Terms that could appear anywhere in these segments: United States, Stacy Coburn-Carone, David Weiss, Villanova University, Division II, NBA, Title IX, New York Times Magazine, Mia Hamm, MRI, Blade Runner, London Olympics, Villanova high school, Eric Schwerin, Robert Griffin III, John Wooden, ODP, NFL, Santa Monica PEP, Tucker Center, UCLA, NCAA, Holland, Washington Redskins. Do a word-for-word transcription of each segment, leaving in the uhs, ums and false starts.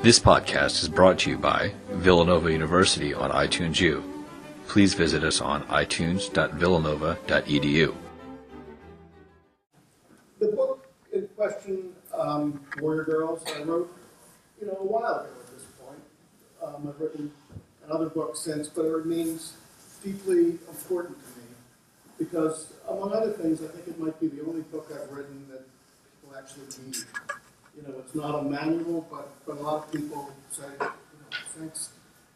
This podcast is brought to you by Villanova University on iTunes U. Please visit us on iTunes dot Villanova dot e d u. The book in question, um, Warrior Girls, I wrote, you know, a while ago at this point. Um, I've written another book since, but it remains deeply important to me because, among other things, I think it might be the only book I've written that people actually read. You know, it's not a manual, but, but a lot of people say, you know, thanks,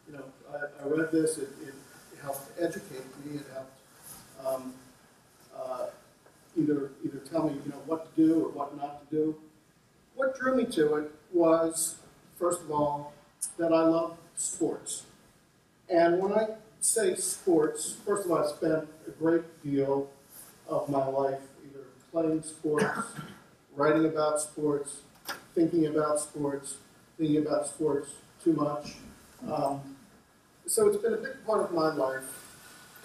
you know, I, I read this, it, it helped educate me, it helped um, uh, either either tell me, you know, what to do or what not to do. What drew me to it was, first of all, that I love sports. And when I say sports, first of all, I spent a great deal of my life either playing sports, writing about sports, thinking about sports, thinking about sports too much. Um, so it's been a big part of my life.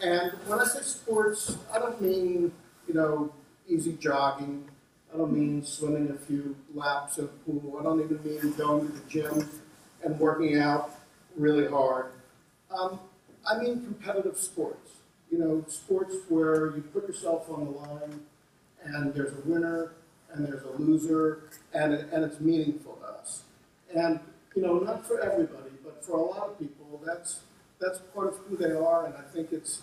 And when I say sports, I don't mean, you know, easy jogging. I don't mean swimming a few laps in the pool. I don't even mean going to the gym and working out really hard. Um, I mean competitive sports. You know, sports where you put yourself on the line and there's a winner and there's a loser, and it, and it's meaningful to us. And, you know, not for everybody, but for a lot of people, that's that's part of who they are, and I think it's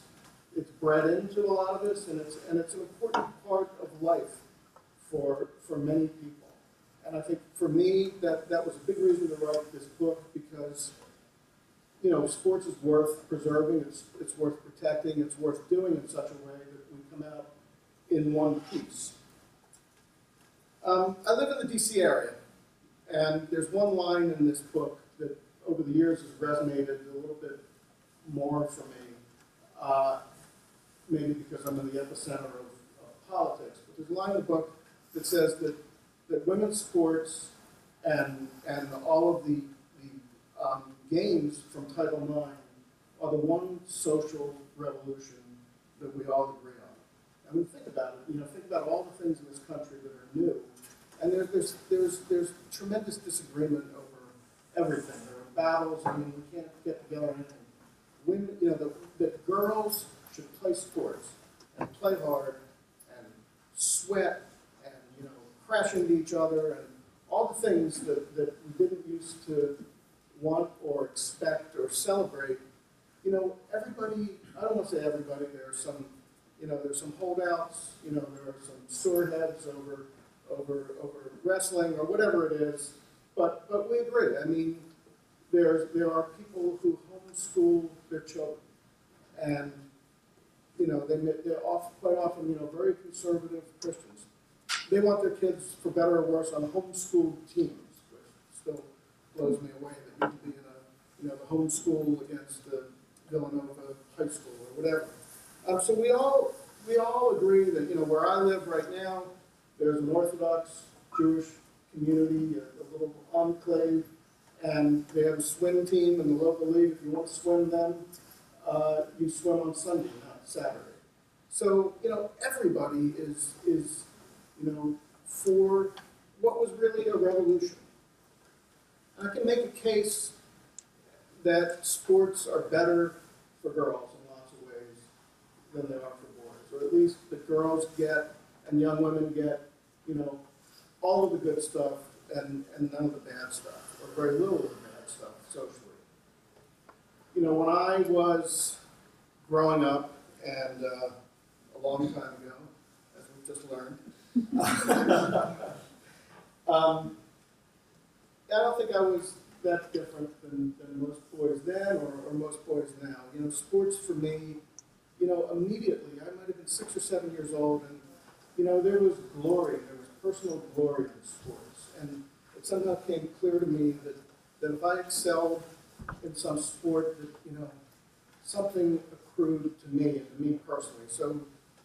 it's bred into a lot of this, and it's and it's an important part of life for for many people. And I think for me, that, that was a big reason to write this book because, you know, sports is worth preserving, it's, it's worth protecting, it's worth doing in such a way that we come out in one piece. Um, I live in the D C area, and there's one line in this book that over the years has resonated a little bit more for me, uh, maybe because I'm in the epicenter of, of politics, but there's a line in the book that says that, that women's sports and, and all of the, the um, games from Title nine are the one social revolution that we all agree on. I mean, think about it. You know, think about all the things in this country that are new. And there's, there's, there's, there's tremendous disagreement over everything. There are battles. I mean, we can't get together on anything. Women, you know, that girls should play sports and play hard and sweat and, you know, crash into each other and all the things that, that we didn't used to want or expect or celebrate. You know, everybody, I don't want to say everybody, there are some, you know, there's some holdouts, you know, there are some soreheads over Over, over wrestling or whatever it is, but but we agree. I mean, there's there are people who homeschool their children, and you know they they're off, quite often you know very conservative Christians. They want their kids, for better or worse, on homeschooled teams, which still blows me away. That you can be in a you know the homeschool against the Villanova high school or whatever. Um, so we all we all agree that you know where I live right now. There's an Orthodox Jewish community, a, a little enclave, and they have a swim team in the local league. If you want to swim them, uh, you swim on Sunday, not Saturday. So, you know, everybody is, is, you know, for what was really a revolution. I can make a case that sports are better for girls in lots of ways than they are for boys, or at least that girls get and young women get, you know, all of the good stuff and, and none of the bad stuff, or very little of the bad stuff socially. You know, when I was growing up, and uh, a long time ago, as we just learned, um, I don't think I was that different than, than most boys then or, or most boys now. You know, sports for me, you know, immediately, I might have been six or seven years old, and you know, there was glory, there was personal glory in sports, and it somehow came clear to me that, that if I excelled in some sport, that, you know, something accrued to me and to me personally. So,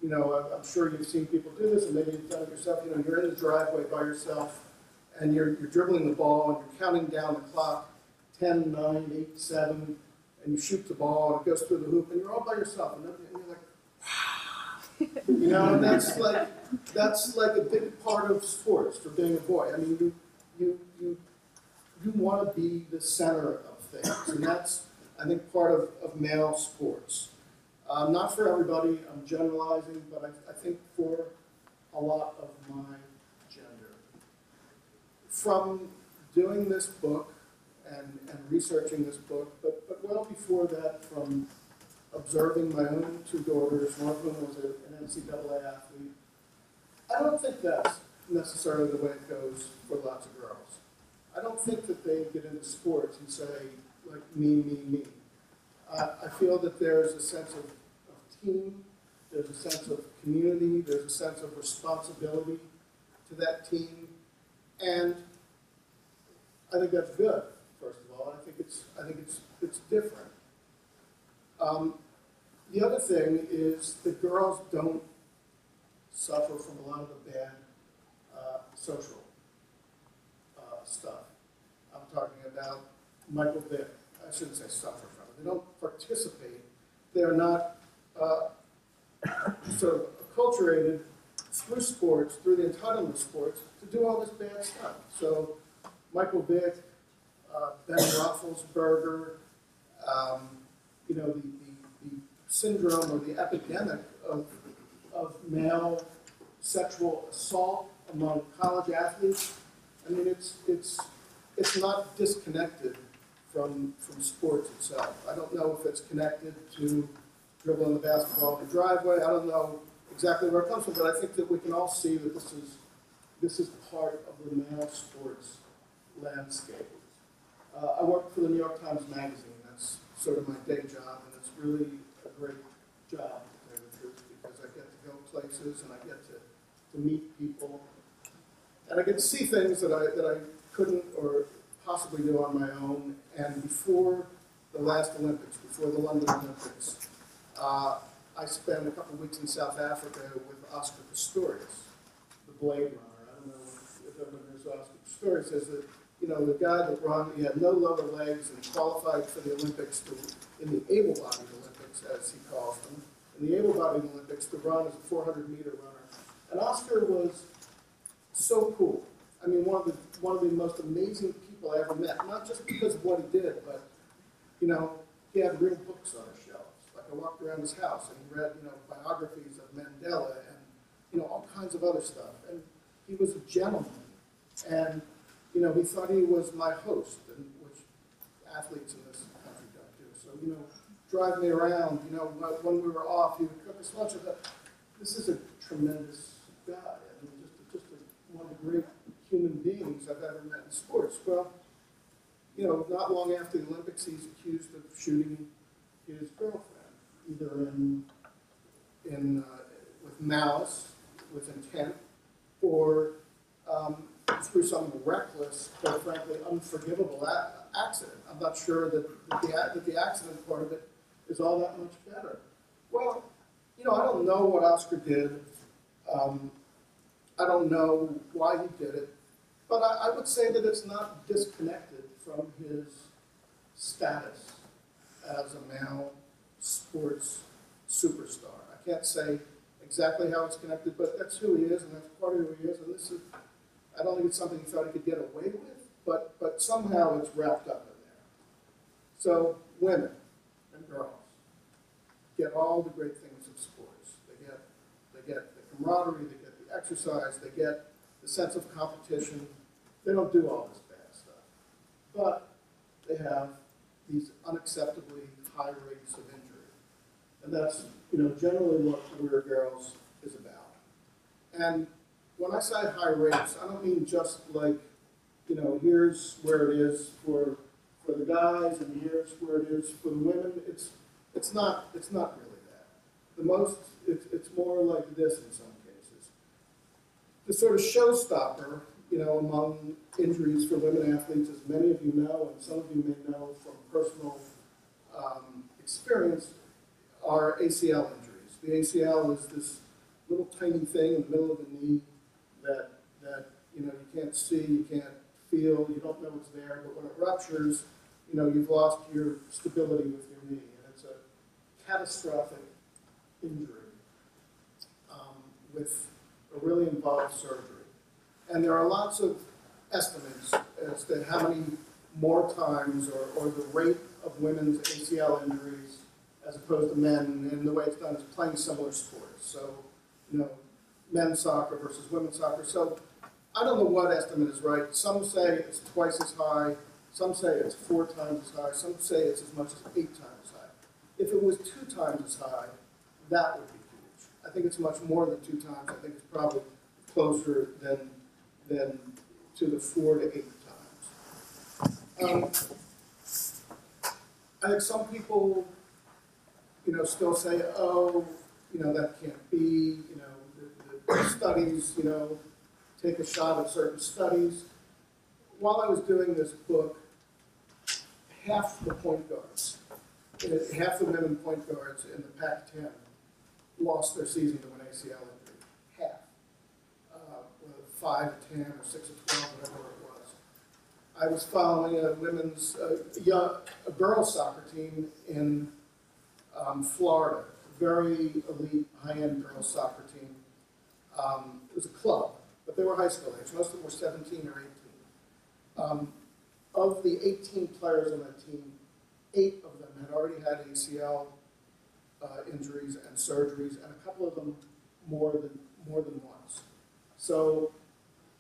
you know, I'm sure you've seen people do this, and maybe you've done it yourself. You know, you're in the driveway by yourself, and you're, you're dribbling the ball, and you're counting down the clock, ten, nine, eight, seven, and you shoot the ball, and it goes through the hoop, and you're all by yourself, and, and you're like, you know, and that's like that's like a big part of sports for being a boy. I mean, you you you you want to be the center of things, and that's, I think, part of, of male sports. Um, not for everybody, I'm generalizing, but I, I think for a lot of my gender. From doing this book and, and researching this book, but, but well before that, from observing my own two daughters, one of them was a, an N C double A athlete, I don't think that's necessarily the way it goes for lots of girls. I don't think that they get into sports and say, like, me, me, me. Uh, I feel that there's a sense of, of team, there's a sense of community, there's a sense of responsibility to that team, and I think that's good, first of all. I think it's, I think it's, it's different. Um, the other thing is that girls don't suffer from a lot of the bad uh, social uh, stuff. I'm talking about Michael Vick. I shouldn't say suffer from it. They don't participate. They're not uh, sort of acculturated through sports, through the entitlement of sports, to do all this bad stuff. So Michael Vick, uh, Ben Roethlisberger, um, you know, the, the, the syndrome or the epidemic of, of male sexual assault among college athletes. I mean, it's, it's, it's not disconnected from, from sports itself. I don't know if it's connected to dribbling the basketball in the driveway. I don't know exactly where it comes from, but I think that we can all see that this is, this is part of the male sports landscape. Uh, I work for the New York Times Magazine. That's sort of my day job, and it's really a great job, to tell you the truth, because I get to go places and I get to, to meet people, and I get to see things that I, that I couldn't or possibly do on my own. And before the last Olympics, before the London Olympics, uh, I spent a couple of weeks in South Africa with Oscar Pistorius, the Blade Runner. I don't know if everyone knows Oscar Pistorius is that, you know, the guy that ran, he had no lower legs and qualified for the Olympics to, in the able-bodied Olympics, as he calls them, in the able-bodied Olympics to run as a four hundred meter runner. And Oscar was so cool. I mean, one of the one of the most amazing people I ever met, not just because of what he did, but, you know, he had real books on his shelves. Like, I walked around his house and he read, you know, biographies of Mandela and, you know, all kinds of other stuff. And he was a gentleman. And, you know, he thought he was my host, and which athletes in this country don't do. So, you know, drive me around, you know, when we were off, he would cook us lunch. I thought, this is a tremendous guy. I mean, just, just a, one of the great human beings I've ever met in sports. Well, you know, not long after the Olympics, he's accused of shooting his girlfriend, either in, in uh, with malice, with intent, or um, through some reckless, but frankly unforgivable accident. I'm not sure that, that, the, that the accident part of it is all that much better. Well, you know, I don't know what Oscar did. Um, I don't know why he did it. But I, I would say that it's not disconnected from his status as a male sports superstar. I can't say exactly how it's connected, but that's who he is, and that's part of who he is. And this is, I don't think it's something he thought he could get away with, but, but somehow it's wrapped up in there. So women and girls get all the great things of sports. They get, they get the camaraderie, they get the exercise, they get the sense of competition. They don't do all this bad stuff. But they have these unacceptably high rates of injury. And that's, you know, generally what Warrior Girls is about. And when I say high rates, I don't mean just like, you know, here's where it is for, for the guys and here's where it is for the women. It's, it's, not, it's not really that. The most, it's, it's more like this in some cases. The sort of showstopper, you know, among injuries for women athletes, as many of you know, and some of you may know from personal um, experience, are A C L injuries. The A C L is this little tiny thing in the middle of the knee that, that, you know, you can't see, you can't feel, you don't know it's there, but when it ruptures, you know, you've lost your stability with your knee, and it's a catastrophic injury um, with a really involved surgery. And there are lots of estimates as to how many more times, or, or the rate of women's A C L injuries as opposed to men, and the way it's done is playing similar sports. So, you know, men's soccer versus women's soccer. So I don't know what estimate is right. Some say it's twice as high. Some say it's four times as high. Some say it's as much as eight times high. If it was two times as high, that would be huge. I think it's much more than two times. I think it's probably closer than, than to the four to eight times. Um, I think some people, you know, still say, oh, you know, that can't be, you know, the, the studies, you know, take a shot at certain studies. While I was doing this book, half the point guards, half the women point guards in the Pac ten lost their season to an A C L injury. Half. Uh, five to ten or six to twelve, whatever it was. I was following a women's, uh, young, a girls' soccer team in um, Florida, a very elite, high-end girls' soccer team. Um, it was a club, but they were high school age. Most of them were seventeen or eighteen. Um, of the eighteen players on that team, eight of them had already had A C L uh, injuries and surgeries, and a couple of them more than more than once. So,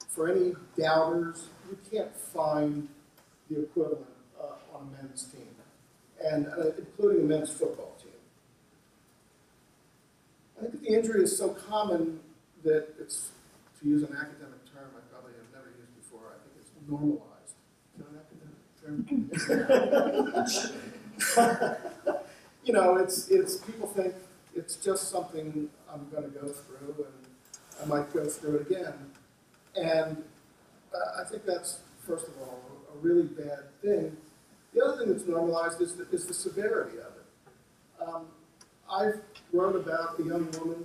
for any doubters, you can't find the equivalent uh, on a men's team, and uh, including a men's football team. I think that the injury is so common that it's, to use an academic term, I probably have never used before. I think it's normalized. Is that an academic term? You know, it's it's people think it's just something I'm going to go through, and I might go through it again. And uh, I think that's, first of all, a really bad thing. The other thing that's normalized is the, is the severity of it. Um, I've wrote about the young woman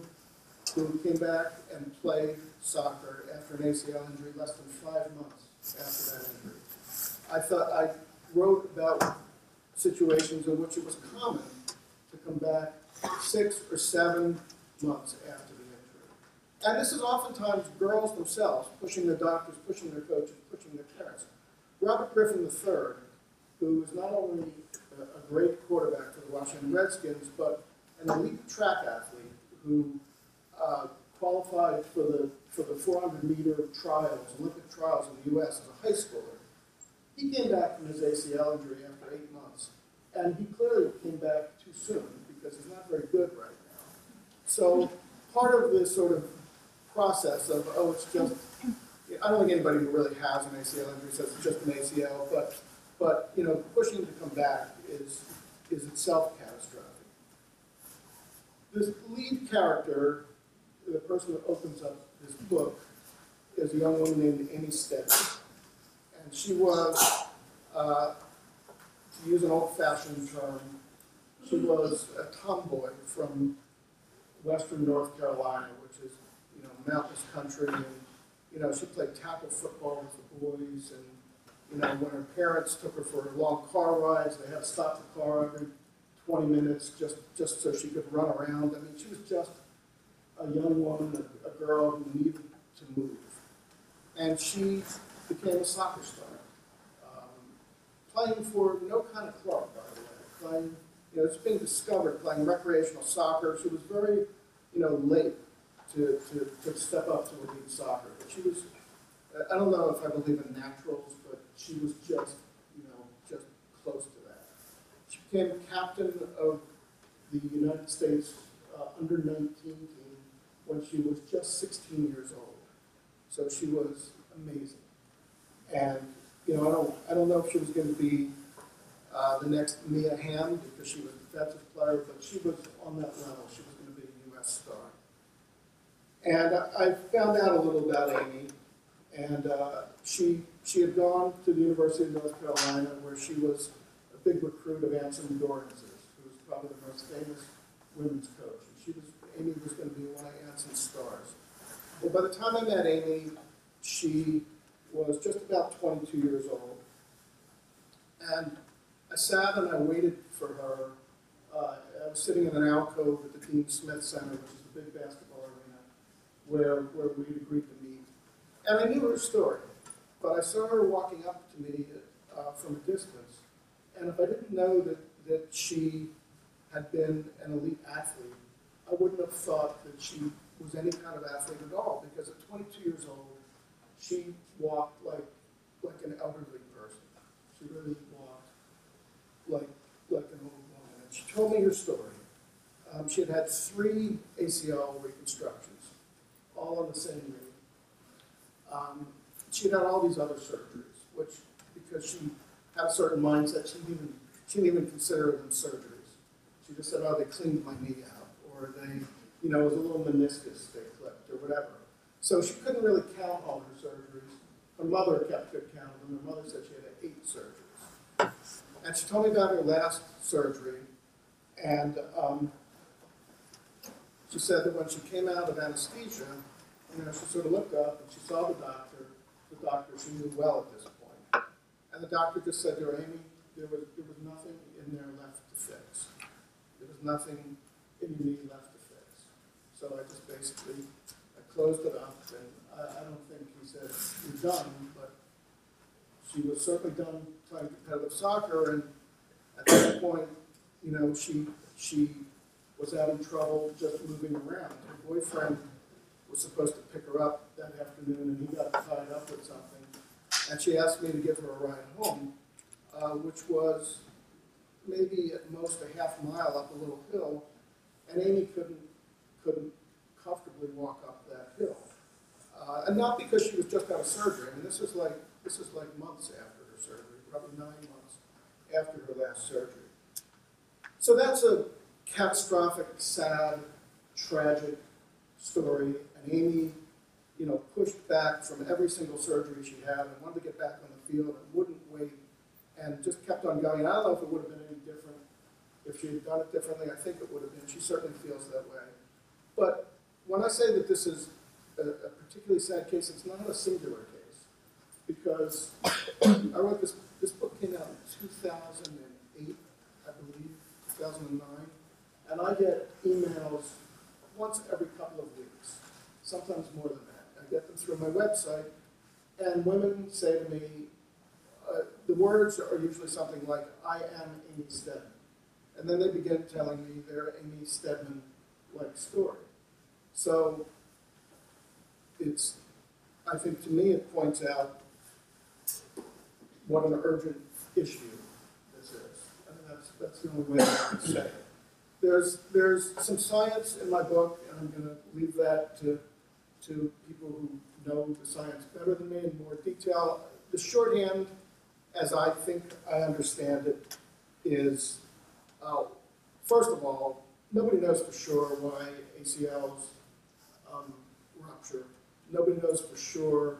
who came back and played soccer after an A C L injury less than five months after that injury. I thought I wrote about situations in which it was common to come back six or seven months after the injury. And this is oftentimes girls themselves pushing their doctors, pushing their coaches, pushing their parents. Robert Griffin the third, who is not only a great quarterback for the Washington Redskins, but an elite track athlete who uh, qualified for the for the four hundred meter trials, Olympic trials in the U S as a high schooler. He came back from his A C L injury after eight months, and he clearly came back too soon because he's not very good right now. So part of this sort of process of, oh, it's just, I don't think anybody who really has an A C L injury says it's just an A C L, but, but you know, pushing to come back is, is itself catastrophic. This lead character, the person that opens up this book, is a young woman named Amy Stead. And she was, uh, to use an old-fashioned term, she was a tomboy from Western North Carolina, which is, you know, mountainous country. And, you know, she played tackle football with the boys. And, you know, when her parents took her for long car rides, they had to stop the car every twenty minutes just, just so she could run around. I mean, she was just a young woman, a, a girl who needed to move. And she became a soccer star, um, playing for no kind of club, by the way. Playing, you know, it's been discovered playing recreational soccer. She was very, you know, late to, to, to step up to elite soccer. But she was, I don't know if I believe in naturals, but she was just, you know, just close to that. She became captain of the United States uh, under nineteen team when she was just sixteen years old. So she was amazing. And, you know, I don't, I don't know if she was going to be uh, the next Mia Hamm because she was a defensive player, but she was on that level. She was going to be a U S star. And I, I found out a little about Amy, and uh, she, she had gone to the University of North Carolina, where she was a big recruit of Anson Dorrance, who was probably the most famous women's coach. And she was, Amy was going to be one of Anson's stars. Well, by the time I met Amy, she was just about twenty-two years old, and I sat and I waited for her. Uh, I was sitting in an alcove at the Dean Smith Center, which is a big basketball arena, where, where we agreed to meet. And I knew her story, but I saw her walking up to me uh, from a distance. And if I didn't know that, that she had been an elite athlete, I wouldn't have thought that she was any kind of athlete at all, because at twenty-two years old, she walked like like an elderly person. She really walked like, like an old woman. And she told me her story. Um, she had had three A C L reconstructions, all on the same knee. Um, she had had all these other surgeries, which, because she had a certain mindset, she didn't even, she didn't even consider them surgeries. She just said, oh, they cleaned my knee out, or they, you know, it was a little meniscus they clipped, or whatever. So she couldn't really count all her surgeries. Her mother kept good count of them. Her mother said she had eight surgeries. And she told me about her last surgery, and um, she said that when she came out of anesthesia, you know, she sort of looked up and she saw the doctor, the doctor she knew well at this point. And the doctor just said to her, Amy, there was, there was nothing in there left to fix. There was nothing in your knee left to fix. So I just basically, I closed it up, and I, I don't think he said, you're done, but she was certainly done playing competitive soccer, and at that point, you know, she, she was out in trouble just moving around. Her boyfriend was supposed to pick her up that afternoon, and he got tied up with something. And she asked me to give her a ride home, uh, which was maybe at most a half mile up a little hill, and Amy couldn't, couldn't comfortably walk up that hill. Uh, and not because she was just out of surgery. I mean, this is like, this is like months after her surgery, probably nine months after her last surgery. So that's a catastrophic, sad, tragic story. And Amy, you know, pushed back from every single surgery she had and wanted to get back on the field and wouldn't wait and just kept on going. I don't know if it would have been any different if she had done it differently. I think it would have been. She certainly feels that way. But when I say that this is a, a particularly sad case, it's not a singular case, because I wrote this, this book came out in two thousand eight, I believe, two thousand nine, and I get emails once every couple of weeks, sometimes more than that. I get them through my website, and women say to me, uh, the words are usually something like, I am Amy Steadman. And then they begin telling me their Amy Steadman-like story. So it's, I think to me, it points out what an urgent issue this is. I mean, that's, that's the only way I can say it. There's, there's some science in my book, and I'm going to leave that to, to people who know the science better than me in more detail. The shorthand, as I think I understand it, is, uh, first of all, nobody knows for sure why A C Ls um, rupture. Nobody knows for sure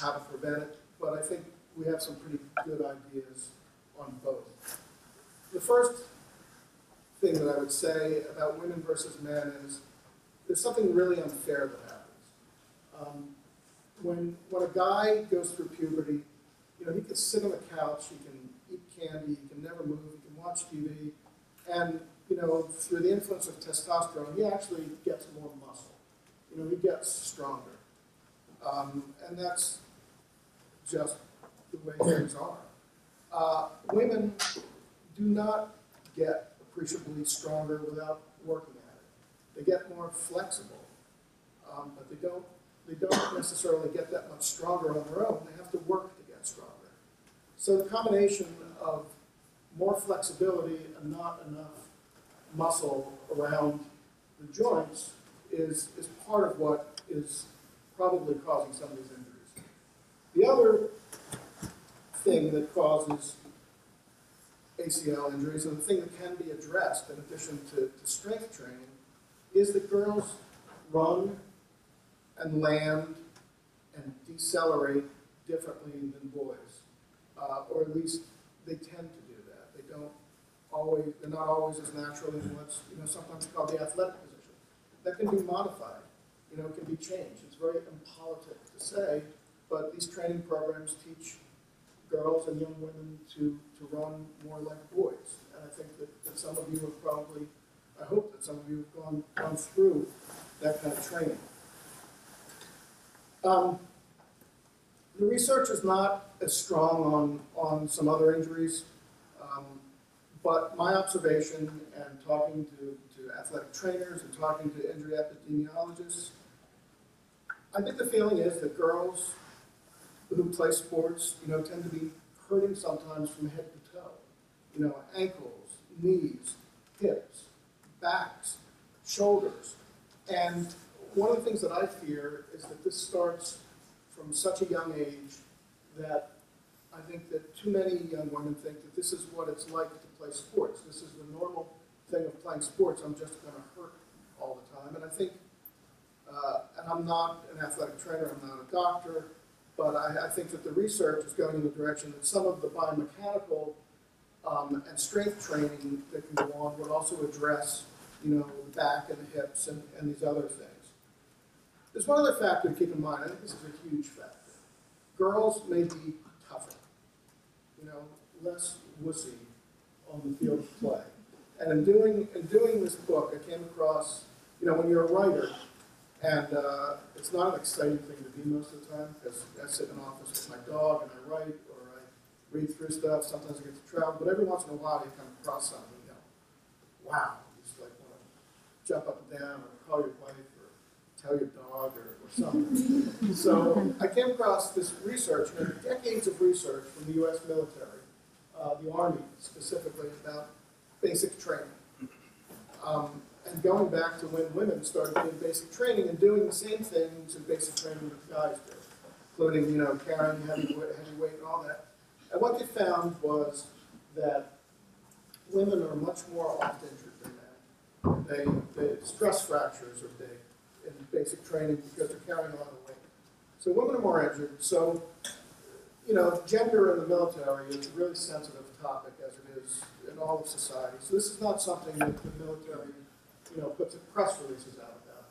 how to prevent it, but I think we have some pretty good ideas on both. The first thing that I would say about women versus men is there's something really unfair that happens. Um, when, when a guy goes through puberty, you know, he can sit on the couch, he can eat candy, he can never move, he can watch T V, and, you know, through the influence of testosterone, he actually gets more muscle. You know, he gets stronger. Um, and that's just the way things are. Uh, women do not get appreciably stronger without working at it. They get more flexible, um, but they don't, they don't necessarily get that much stronger on their own. They have to work to get stronger. So the combination of more flexibility and not enough muscle around the joints is, is part of what is probably causing some of these injuries. The other thing that causes A C L injuries, and the thing that can be addressed in addition to, to strength training, is that girls run and land and decelerate differently than boys, uh, or at least they tend to do that. They don't always, they're not always as natural in what's, you know, sometimes called the athletic position. That can be modified, you know, it can be changed. It's very impolitic to say, but these training programs teach girls and young women to, to run more like boys. And I think that, that some of you have probably, I hope that some of you have gone, gone through that kind of training. Um, The research is not as strong on, on some other injuries, um, but my observation and talking to, to athletic trainers and talking to injury epidemiologists, I think the feeling is that girls who play sports, you know, tend to be hurting sometimes from head to toe. You know, ankles, knees, hips, backs, shoulders. And one of the things that I fear is that this starts from such a young age that I think that too many young women think that this is what it's like to play sports. This is the normal thing of playing sports. I'm just going to hurt all the time. And I think, uh, and I'm not an athletic trainer, I'm not a doctor, but I, I think that the research is going in the direction that some of the biomechanical um, and strength training that can go on would also address, you know, the back and the hips and, and these other things. There's one other factor to keep in mind. I think this is a huge factor. Girls may be tougher, you know, less wussy on the field of play. And in doing in doing this book, I came across, you know, when you're a writer, and uh, it's not an exciting thing to do most of the time, because I sit in an office with my dog and I write or I read through stuff. Sometimes I get to travel, but every once in a while you come across something, you know, wow, you just like want to jump up and down or call your wife. Tell your dog or, or something. So I came across this research, you know, decades of research from the U S military, uh, the Army specifically, about basic training. Um, and going back to when women started doing basic training and doing the same things in basic training that guys did, including, you know, carrying heavy weight, heavy weight and all that. And what they found was that women are much more often injured than men. They, they, stress fractures are big in basic training because they're carrying a lot of weight. So women are more injured. So, you know, gender in the military is a really sensitive topic as it is in all of society. So this is not something that the military, you know, puts press releases out about.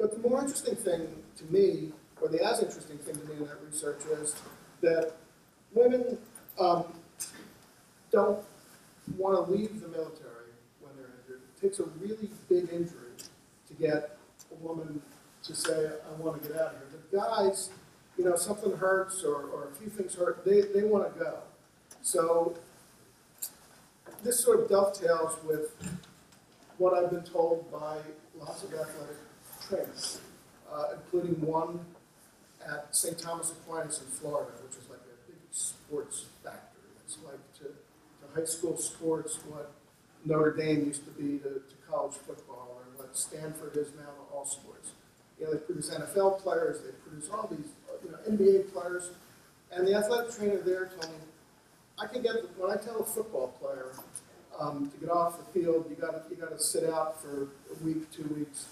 But the more interesting thing to me, or the as interesting thing to me in that research is that women um, don't want to leave the military when they're injured. It takes a really big injury to get a woman to say, I want to get out of here. The guys, you know, something hurts or, or a few things hurt, they, they want to go. So this sort of dovetails with what I've been told by lots of athletic trainers, uh, including one at Saint Thomas Aquinas in Florida, which is like a big sports factory. It's like to, to high school sports what Notre Dame used to be to, to college football. Stanford is now in all sports. You know, they produce N F L players, they produce all these, you know, N B A players, and the athletic trainer there told me, I can get, the, when I tell a football player um, to get off the field, you gotta, you gotta sit out for a week, two weeks,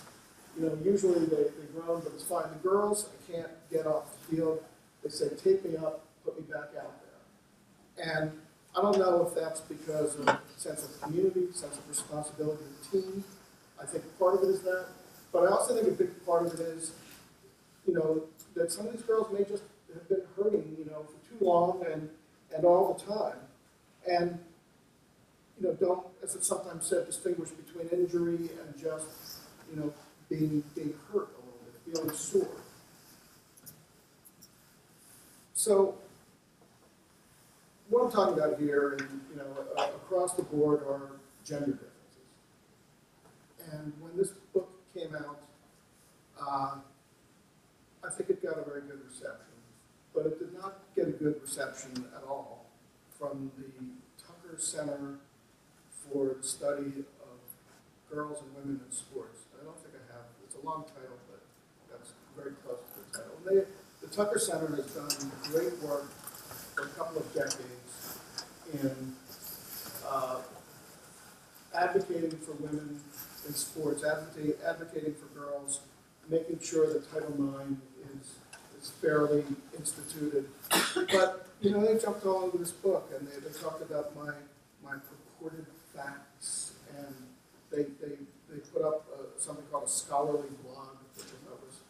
you know, usually they, they groan, but it's fine. The girls, I can't get off the field. They say, tape me up, put me back out there. And I don't know if that's because of sense of community, sense of responsibility to the team. I think part of it is that, but I also think a big part of it is, you know, that some of these girls may just have been hurting, you know, for too long and, and all the time. And, you know, don't, as it's sometimes said, distinguish between injury and just, you know, being, being hurt a little bit, feeling sore. So what I'm talking about here, and, you know, across the board are gender differences. And when this book came out, uh, I think it got a very good reception, but it did not get a good reception at all from the Tucker Center for the Study of Girls and Women in Sports. I don't think I have, it's a long title, but that's very close to the title. And they, the Tucker Center has done great work for a couple of decades in uh, advocating for women in sports, advocate, advocating for girls, making sure that Title nine is, is fairly instituted. But, you know, they jumped all over this book, and they, they talked about my, my purported facts, and they, they, they put up uh, something called a scholarly blog, which I thought was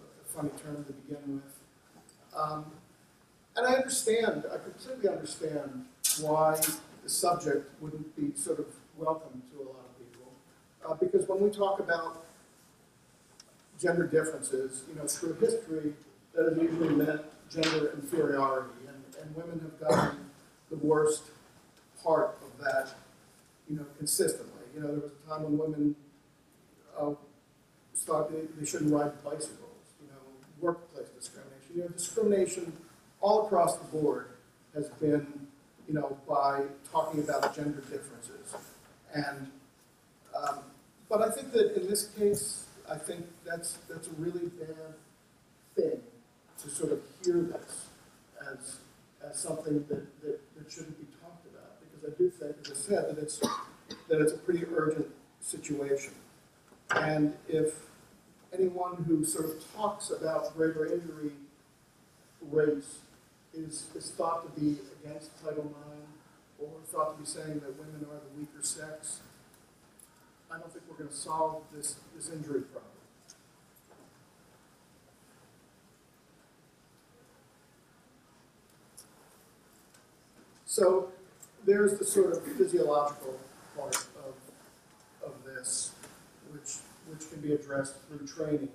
a funny term to begin with. Um, and I understand, I completely understand why the subject wouldn't be sort of welcome to a lot of people. Uh, because when we talk about gender differences, you know, through history, that has usually meant gender inferiority, and, and women have gotten the worst part of that, you know, consistently. You know, there was a time when women uh, thought they, they shouldn't ride bicycles, you know, workplace discrimination. You know, discrimination all across the board has been, you know, by talking about gender differences. And, um, but I think that in this case, I think that's, that's a really bad thing to sort of hear this as, as something that, that, that shouldn't be talked about, because I do think, as I said, that it's, that it's a pretty urgent situation. And if anyone who sort of talks about greater injury rates is, is thought to be against Title nine, or thought to be saying that women are the weaker sex, I don't think we're going to solve this, this injury problem. So there's the sort of physiological part of, of this, which, which can be addressed through training.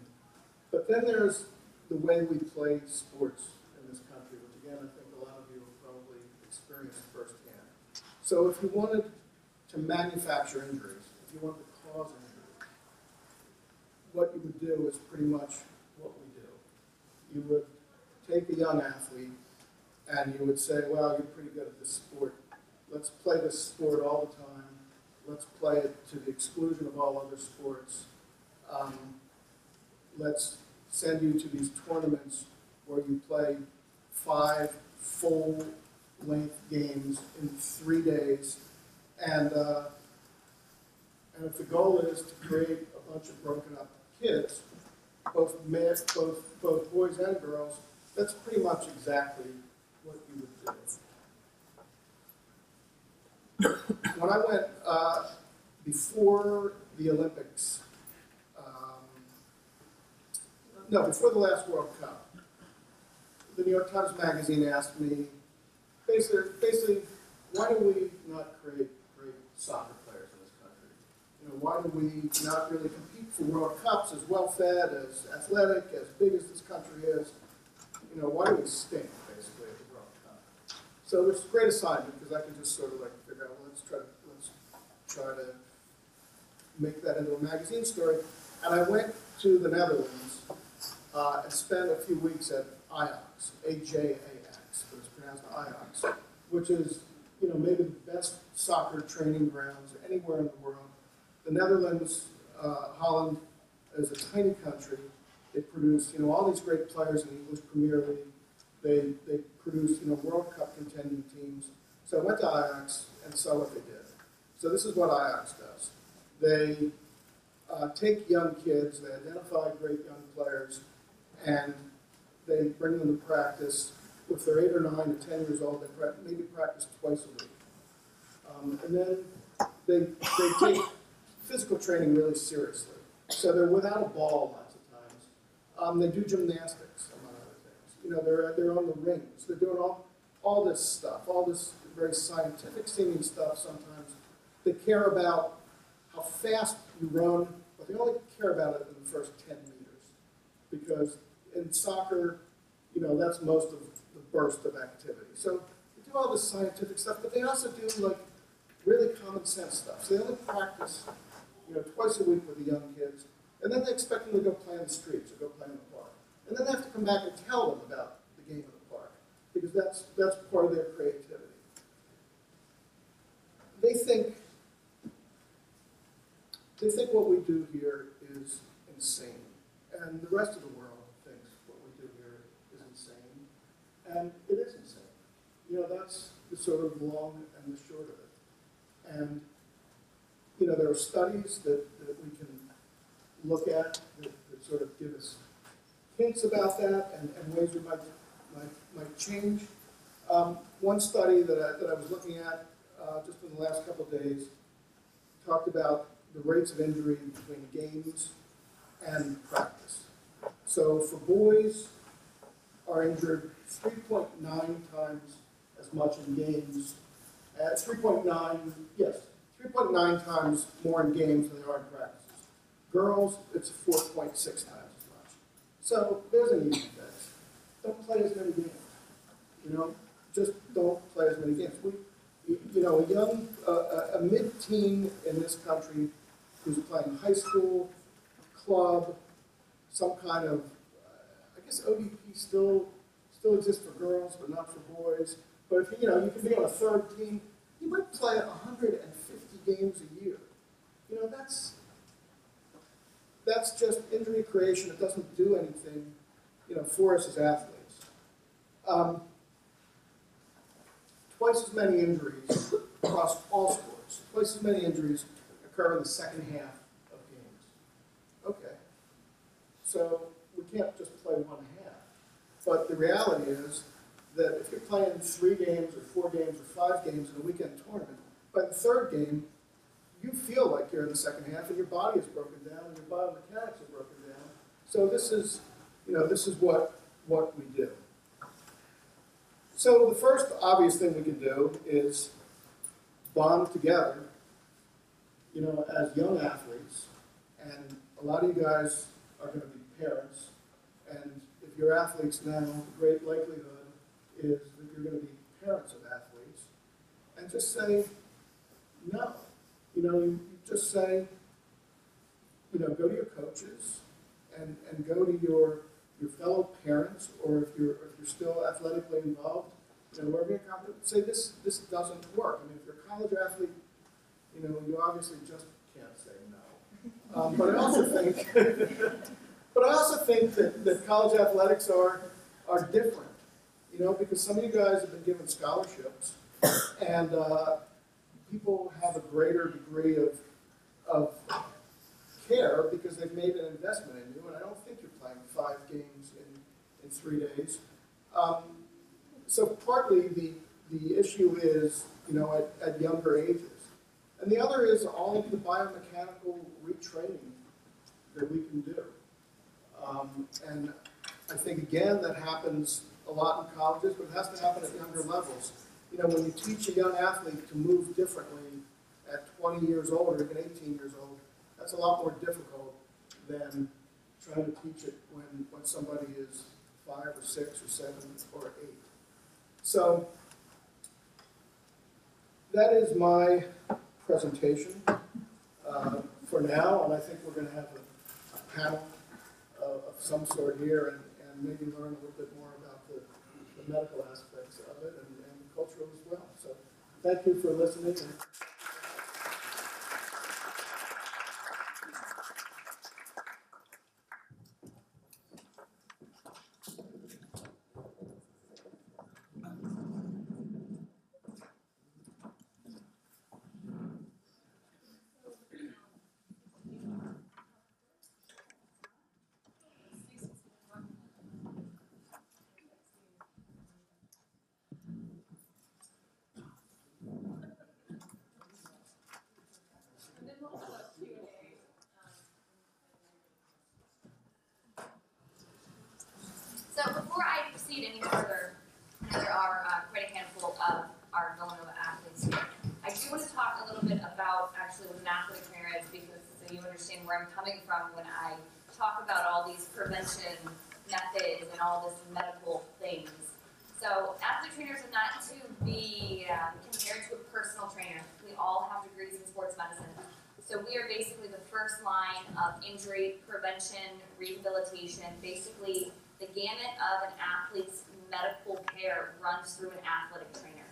But then there's the way we play sports in this country, which again, I think a lot of you have probably experienced firsthand. So if you wanted to manufacture injuries, if you wanted to cause injuries, what you would do is pretty much what we do. You would take a young athlete and you would say, well, you're pretty good at this sport. Let's play this sport all the time. Let's play it to the exclusion of all other sports. Um, let's send you to these tournaments where you play five full-length games in three days. And, uh, and if the goal is to create a bunch of broken-up kids, both, men, both, both boys and girls, that's pretty much exactly what you would do. When I went, uh, before the Olympics, um, no, before the last World Cup, the New York Times Magazine asked me, basically, basically why do we not create great soccer players in this country? You know, why do we not really compete for World Cups as well-fed, as athletic, as big as this country is? You know, why do we stink, basically, at the World Cup? So it's a great assignment, because I can just sort of like, well, let's try to, let's try to make that into a magazine story. And I went to the Netherlands uh, and spent a few weeks at Ajax, A J A X, but it's pronounced Ajax, which is, you know, maybe the best soccer training grounds anywhere in the world. The Netherlands, uh, Holland, is a tiny country. They produce, you know, all these great players in the English Premier League. They, they produce, you know, World Cup contending teams. So I went to Ajax and saw what they did. So this is what Ajax does. They uh, take young kids, they identify great young players, and they bring them to practice. If they're eight or nine or ten years old, they maybe practice twice a week. Um, and then they, they take physical training really seriously. So they're without a ball lots of times. Um, they do gymnastics, among other things. You know, they're, they're on the rings. They're doing all, all this stuff, all this very scientific seeming stuff sometimes. They care about how fast you run, but they only care about it in the first ten meters. Because in soccer, you know, that's most of the burst of activity. So they do all this scientific stuff, but they also do like really common sense stuff. So they only practice, you know, twice a week with the young kids, and then they expect them to go play in the streets or go play in the park. And then they have to come back and tell them about the game of the park, because that's, that's part of their creativity. They think, they think what we do here is insane, and the rest of the world thinks what we do here is insane, and it is insane. You know, that's the sort of long and the short of it. And, you know, there are studies that, that we can look at that, that sort of give us hints about that and, and ways we might, might, might change. Um, one study that I, that I was looking at Uh, just in the last couple of days, talked about the rates of injury between games and practice. So for boys, are injured three point nine times as much in games, at three point nine, yes, three point nine times more in games than there are in practices. Girls, it's four point six times as much. So there's an easy fix. don't play as many games. You know, just don't play as many games. We, you know, a young, uh, a mid-teen in this country who's playing high school, club, some kind of, uh, I guess O D P still still exists for girls, but not for boys. But if you know, you can be on a third team. You might play one hundred fifty games a year. You know, that's that's just injury creation. It doesn't do anything, you know, for us as athletes. Um, twice as many injuries across all sports. Twice as many injuries occur in the second half of games. Okay, so we can't just play one half. But the reality is that if you're playing three games or four games or five games in a weekend tournament, by the third game, you feel like you're in the second half and your body is broken down and your biomechanics are broken down. So this is, you know, this is what, what we do. So the first obvious thing we can do is bond together, you know, as young athletes. And a lot of you guys are going to be parents. And if you're athletes now, the great likelihood is that you're going to be parents of athletes, and just say no. You know, you just say, you know, go to your coaches and, and go to your your fellow parents, or if you're if you're still athletically involved, you know, wherever you're competent, say this this doesn't work. I mean, if you're a college athlete, you know, you obviously just can't say no. Um, but I also think, but I also think that, that college athletics are are different. You know, because some of you guys have been given scholarships, and uh, people have a greater degree of, of care because they've made an investment in you, and I don't think you're playing five games in, in three days. Um, so partly the, the issue is, you know, at, at younger ages. And the other is all of the biomechanical retraining that we can do. Um, and I think, again, that happens a lot in colleges, but it has to happen at younger levels. You know, when you teach a young athlete to move differently at twenty years old or even eighteen years old, that's a lot more difficult than trying to teach it when, when somebody is five or six or seven or eight. So that is my presentation uh, for now, and I think we're going to have a, a panel of, of some sort here and, and maybe learn a little bit more medical aspects of it and, and cultural as well. So thank you for listening. Injury prevention, rehabilitation, basically the gamut of an athlete's medical care runs through an athletic trainer.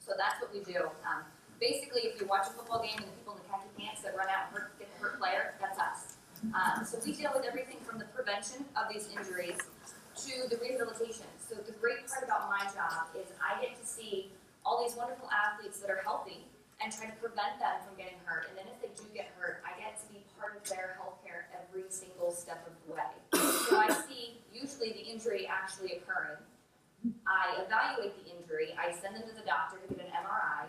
So that's what we do. Um, basically, if you watch a football game and the people in the khaki pants that run out and hurt, get hurt player, that's us. Um, so we deal with everything from the prevention of these injuries to the rehabilitation. So the great part about my job is I get to see all these wonderful athletes that are healthy and try to prevent them from getting hurt. And then if they do get hurt, I get to be part of their healthcare every single step of the way. So I see usually the injury actually occurring. I evaluate the injury. I send them to the doctor to get an M R I.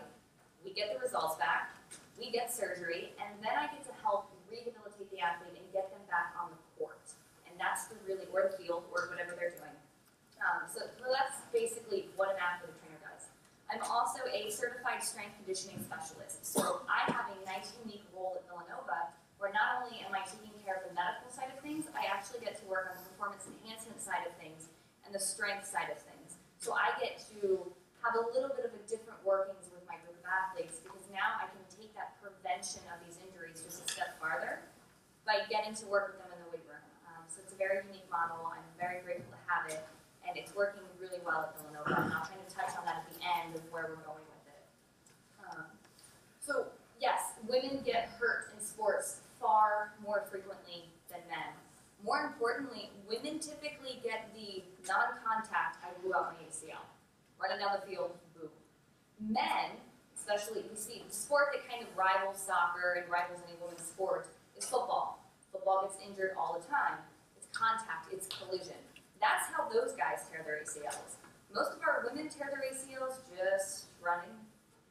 We get the results back. We get surgery. And then I get to help rehabilitate the athlete and get them back on the court. And that's the really, or the field, or whatever they're doing. Um, so that's basically what an athlete trainer does. I'm also a certified strength conditioning specialist. So I have a nice unique role at Villanova where not only am I taking care of the medical side of things, I actually get to work on the performance enhancement side of things. and the strength side of things. So I get to have a little bit of a different workings with my group of athletes, because now I can take that prevention of these injuries just a step farther by getting to work with them in the weight room. Um, so it's a very unique model. I'm very grateful to have it, and it's working really well at Villanova. And I'll kind of touch on that at the end of where we're going with it. Um, so yes, women get hurt in sports far more frequently than men. More importantly, women typically get the non-contact, I blew out my A C L, running down the field, boom. Men, especially, you see, the sport that kind of rivals soccer and rivals any women's sport is football. Football gets injured all the time. It's contact, it's collision. That's how those guys tear their A C Ls. Most of our women tear their A C Ls just running,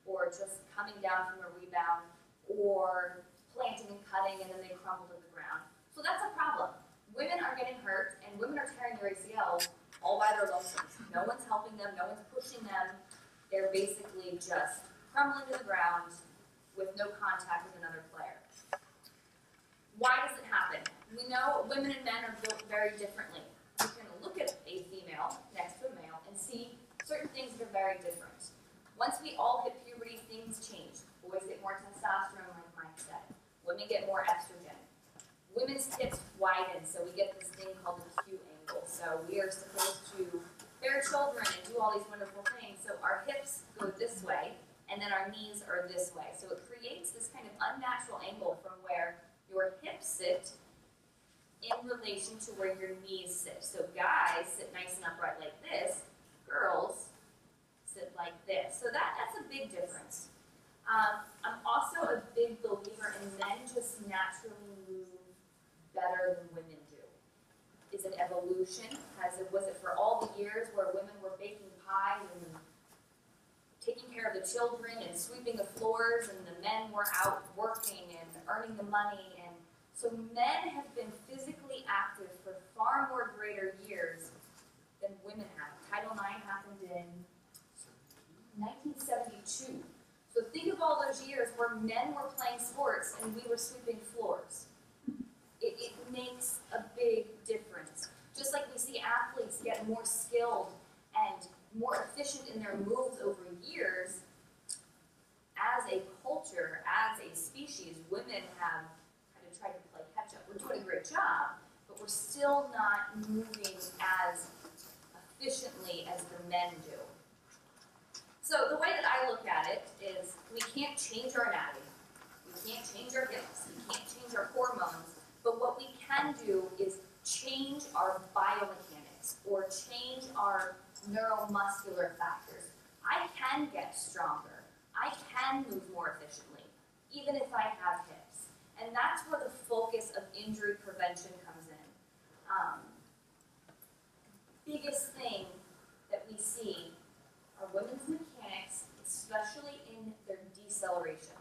or just coming down from a rebound, or planting and cutting, and then they crumble to the ground. So that's a problem. Women are getting hurt, and women are tearing their A C Ls all by their lonesomes. No one's helping them, no one's pushing them. They're basically just crumbling to the ground with no contact with another player. Why does it happen? We know women and men are built very differently. You can look at a female next to a male and see certain things that are very different. Once we all hit puberty, things change. Boys get more testosterone, like Mike said. Women get more estrogen. Women's hips widen, so we get this thing called the Q angle. So we are supposed to bear children and do all these wonderful things. So our hips go this way, and then our knees are this way. So it creates this kind of unnatural angle from where your hips sit in relation to where your knees sit. So guys sit nice and upright like this. Girls sit like this. So that, that's a big difference. Um, I'm also a big believer in men just naturally move better than women do. It's an evolution. As it was it for all the years where women were baking pie and taking care of the children and sweeping the floors, and the men were out working and earning the money. And so men have been physically active for far more greater years than women have. Title nine happened in nineteen seventy-two. So think of all those years where men were playing sports and we were sweeping floors. It, it makes a big difference. Just like we see athletes get more skilled and more efficient in their moves over years, as a culture, as a species, women have kind of tried to play catch up. We're doing a great job, but we're still not moving as efficiently as the men do. So the way that I look at it is we can't change our anatomy, we can't change our hips, we can't change our hormones, but what we can do is change our biomechanics or change our neuromuscular factors. I can get stronger, I can move more efficiently, even if I have hips. And that's where the focus of injury prevention comes in. Um, biggest thing that we see are women's mechanics, especially in their deceleration.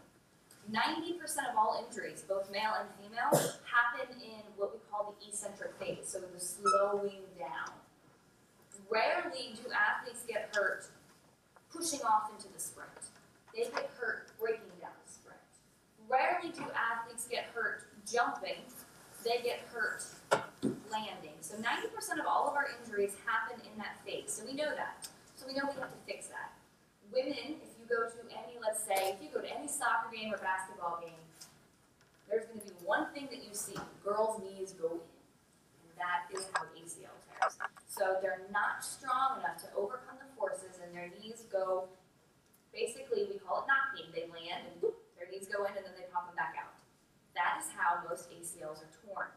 ninety percent of all injuries, both male and female, happen in what we call the eccentric phase, so the slowing down. Rarely do athletes get hurt pushing off into the sprint. They get hurt breaking down the sprint. Rarely do athletes get hurt jumping. They get hurt landing. So ninety percent of all of our injuries happen in that phase, so we know that. So we know we have to fix that. Women, if you go to any, let's say, if you go to any soccer game or basketball game, there's going to be one thing that you see. Girls' knees go in. And that is how A C L tears. So they're not strong enough to overcome the forces, and their knees go, basically, we call it knocking. They land, and whoop, their knees go in, and then they pop them back out. That is how most A C Ls are torn.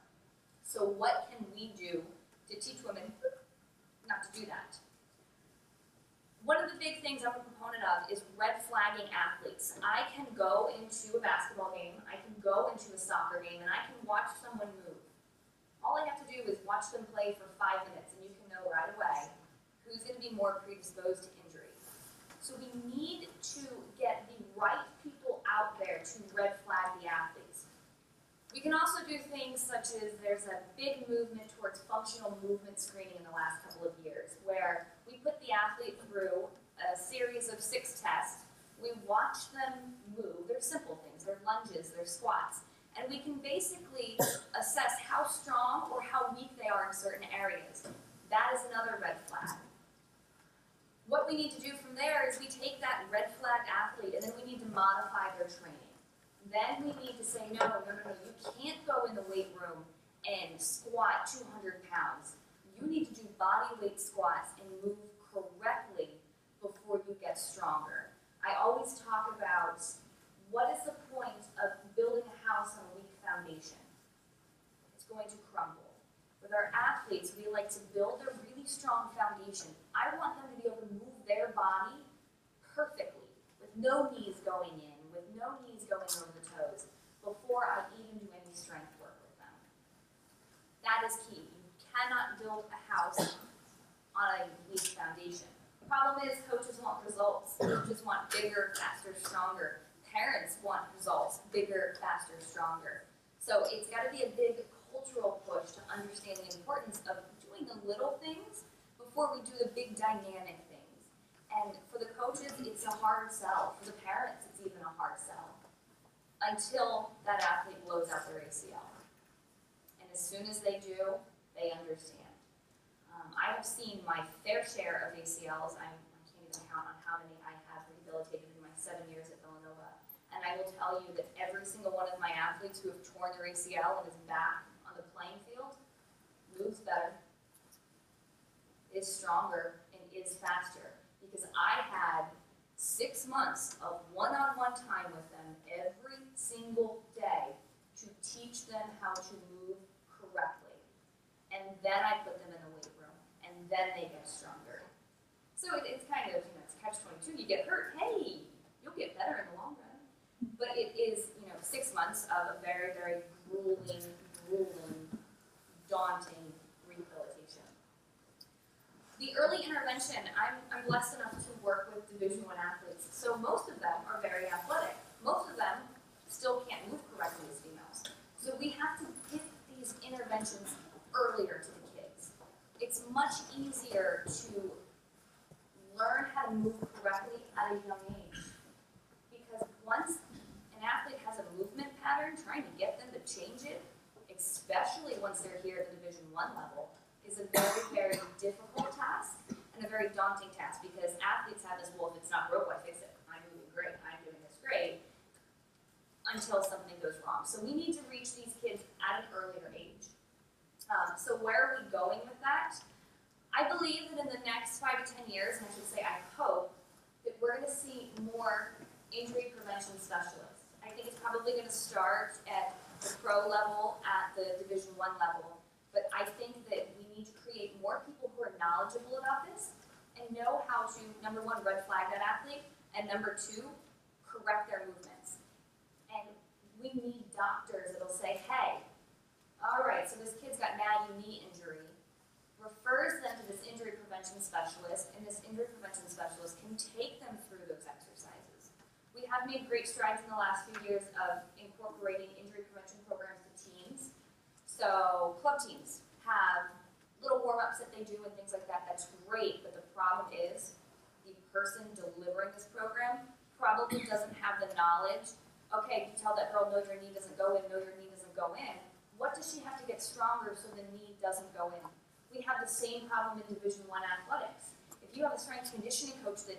So what can we do to teach women not to do that? One of the big things I'm a proponent of is red flagging athletes. I can go into a basketball game, I can go into a soccer game, and I can watch someone move. All I have to do is watch them play for five minutes, and you can know right away who's going to be more predisposed to injury. So we need to get the right people out there to red flag the athletes. We can also do things such as there's a big movement towards functional movement screening in the last couple of years, where we put the athlete through a series of six tests. We watch them move. They're simple things. They're lunges. They're squats. And we can basically assess how strong or how weak they are in certain areas. That is another red flag. What we need to do from there is we take that red flag athlete and then we need to modify their training. Then we need to say, no, no, no, no, you can't go in the weight room and squat two hundred pounds. You need to do body weight squats and move correctly before you get stronger. I always talk about what is the point of building a house on a weak foundation? It's going to crumble. With our athletes, we like to build a really strong foundation. I want them to be able to move their body perfectly, with no knees going in, with no knees going over the toes, before I even do any strength work with them. That is key. You cannot build a house on a weak foundation. Problem is, coaches want results. Coaches want bigger, faster, stronger. Parents want results, bigger, faster, stronger. So it's got to be a big cultural push to understand the importance of doing the little things before we do the big dynamic things. And for the coaches, it's a hard sell. For the parents, it's even a hard sell. Until that athlete blows out their A C L. And as soon as they do, they understand. Um, I have seen my fair share of A C Ls. I'm, I can't even count on how many I have rehabilitated in my seven years at Villanova. And I will tell you that every single one of my athletes who have torn their A C L and is back on the playing field moves better, is stronger, and is faster. Because I had six months of one-on-one time with them every single day to teach them how to move correctly. And then I put them in the weight room. And then they get stronger. So it, it's kind of, you know, it's catch twenty-two. You get hurt, hey, you'll get better in the long run. But it is, you know, six months of a very, very grueling, grueling, daunting rehabilitation. The early intervention, I'm, I'm blessed enough to work with Division one athletes, so most of them are very athletic. Most of them still can't move correctly as females. So we have to get these interventions earlier to the kids. It's much easier to learn how to move correctly at a young age. Because once an athlete has a movement pattern, trying to get them to change it, especially once they're here at the Division one level, is a very, very difficult task and a very daunting task because athletes have this, well, if it's not broke, why fix it? I'm doing great, I'm doing this great, until something goes wrong. So we need to reach these kids at an earlier age. Um, so where are we going with that? I believe that in the next five to ten years, and I should say I hope, that we're going to see more injury prevention specialists. I think it's probably going to start at the pro level, at the Division one level, but I think that we need to create more people who are knowledgeable about this and know how to, number one, red flag that athlete, and number two, correct their movements. And we need doctors that'll say, hey, all right, so this kid's got nagging knee injury, refers them to this injury prevention specialist, and this injury prevention specialist can take them through those exercises. We have made great strides in the last few years of incorporating injury prevention programs to teams. So club teams have little warm-ups that they do and things like that. That's great, but the problem is the person delivering this program probably doesn't have the knowledge. Okay, you tell that girl, no, your knee doesn't go in, no, your knee doesn't go in. What does she have to get stronger so the knee doesn't go in? We have the same problem in Division one athletics. If you have a strength conditioning coach that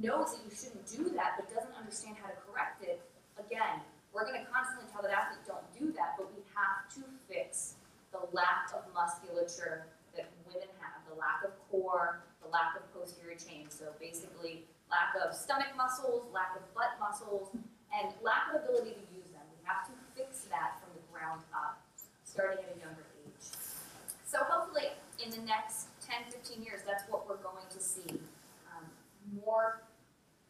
knows that you shouldn't do that but doesn't understand how to correct it, again, we're going to constantly tell that athlete, don't do that, but we have to fix the lack of musculature that women have, the lack of core, the lack of posterior chain. So basically, lack of stomach muscles, lack of butt muscles, and lack of ability to use them. We have to fix that from the ground up, starting at a younger age. So hopefully in the next ten, fifteen years, that's what we're going to see. Um, more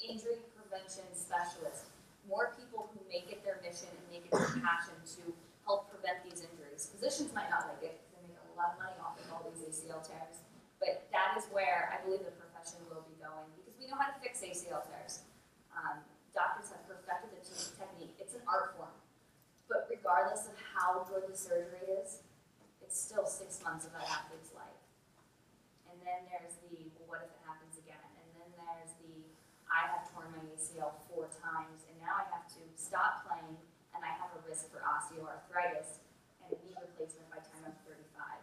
injury prevention specialists, more people who make it their mission and make it their passion to help prevent these injuries. Physicians might not like it because they make a lot of money off of all these A C L tears, but that is where I believe the profession will be going because we know how to fix A C L tears. Um, doctors have perfected the technique. It's an art form. But regardless of how good the surgery is, it's still six months of that athlete's life. And then there's the, well, what if it happens again? And then there's the, I have torn my A C L four times, and now I have to stop playing, and I have a risk for osteoarthritis and knee replacement by the time I'm thirty-five.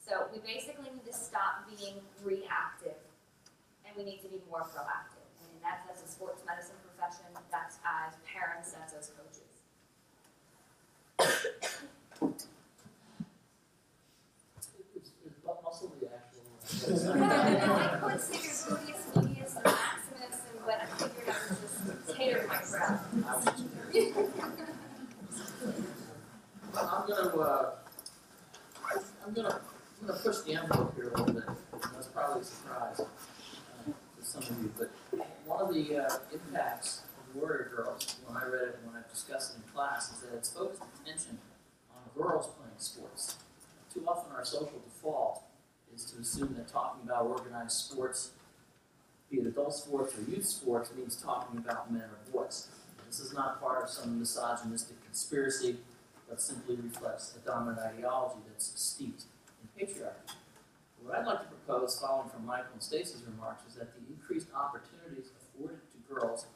So we basically need to stop being reactive, and we need to be more proactive. I mean, that's as a sports medicine profession, that's as parents, that's as coaches. I could say your gluteus medius and maximus, and what I figured I was just tater my breath. I'm gonna, uh, I'm gonna, I'm gonna push the envelope here a little bit. That's probably a surprise uh, to some of you, but one of the uh, impacts of Warrior Girls, when I read it and when I discussed it in class, is that it's focused attention on girls playing sports. Too often our social default is to assume that talking about organized sports, be it adult sports or youth sports, means talking about men or boys. This is not part of some misogynistic conspiracy, but simply reflects a dominant ideology that's steeped in patriarchy. What I'd like to propose, following from Michael and Stacy's remarks, is that the increased opportunities afforded to girls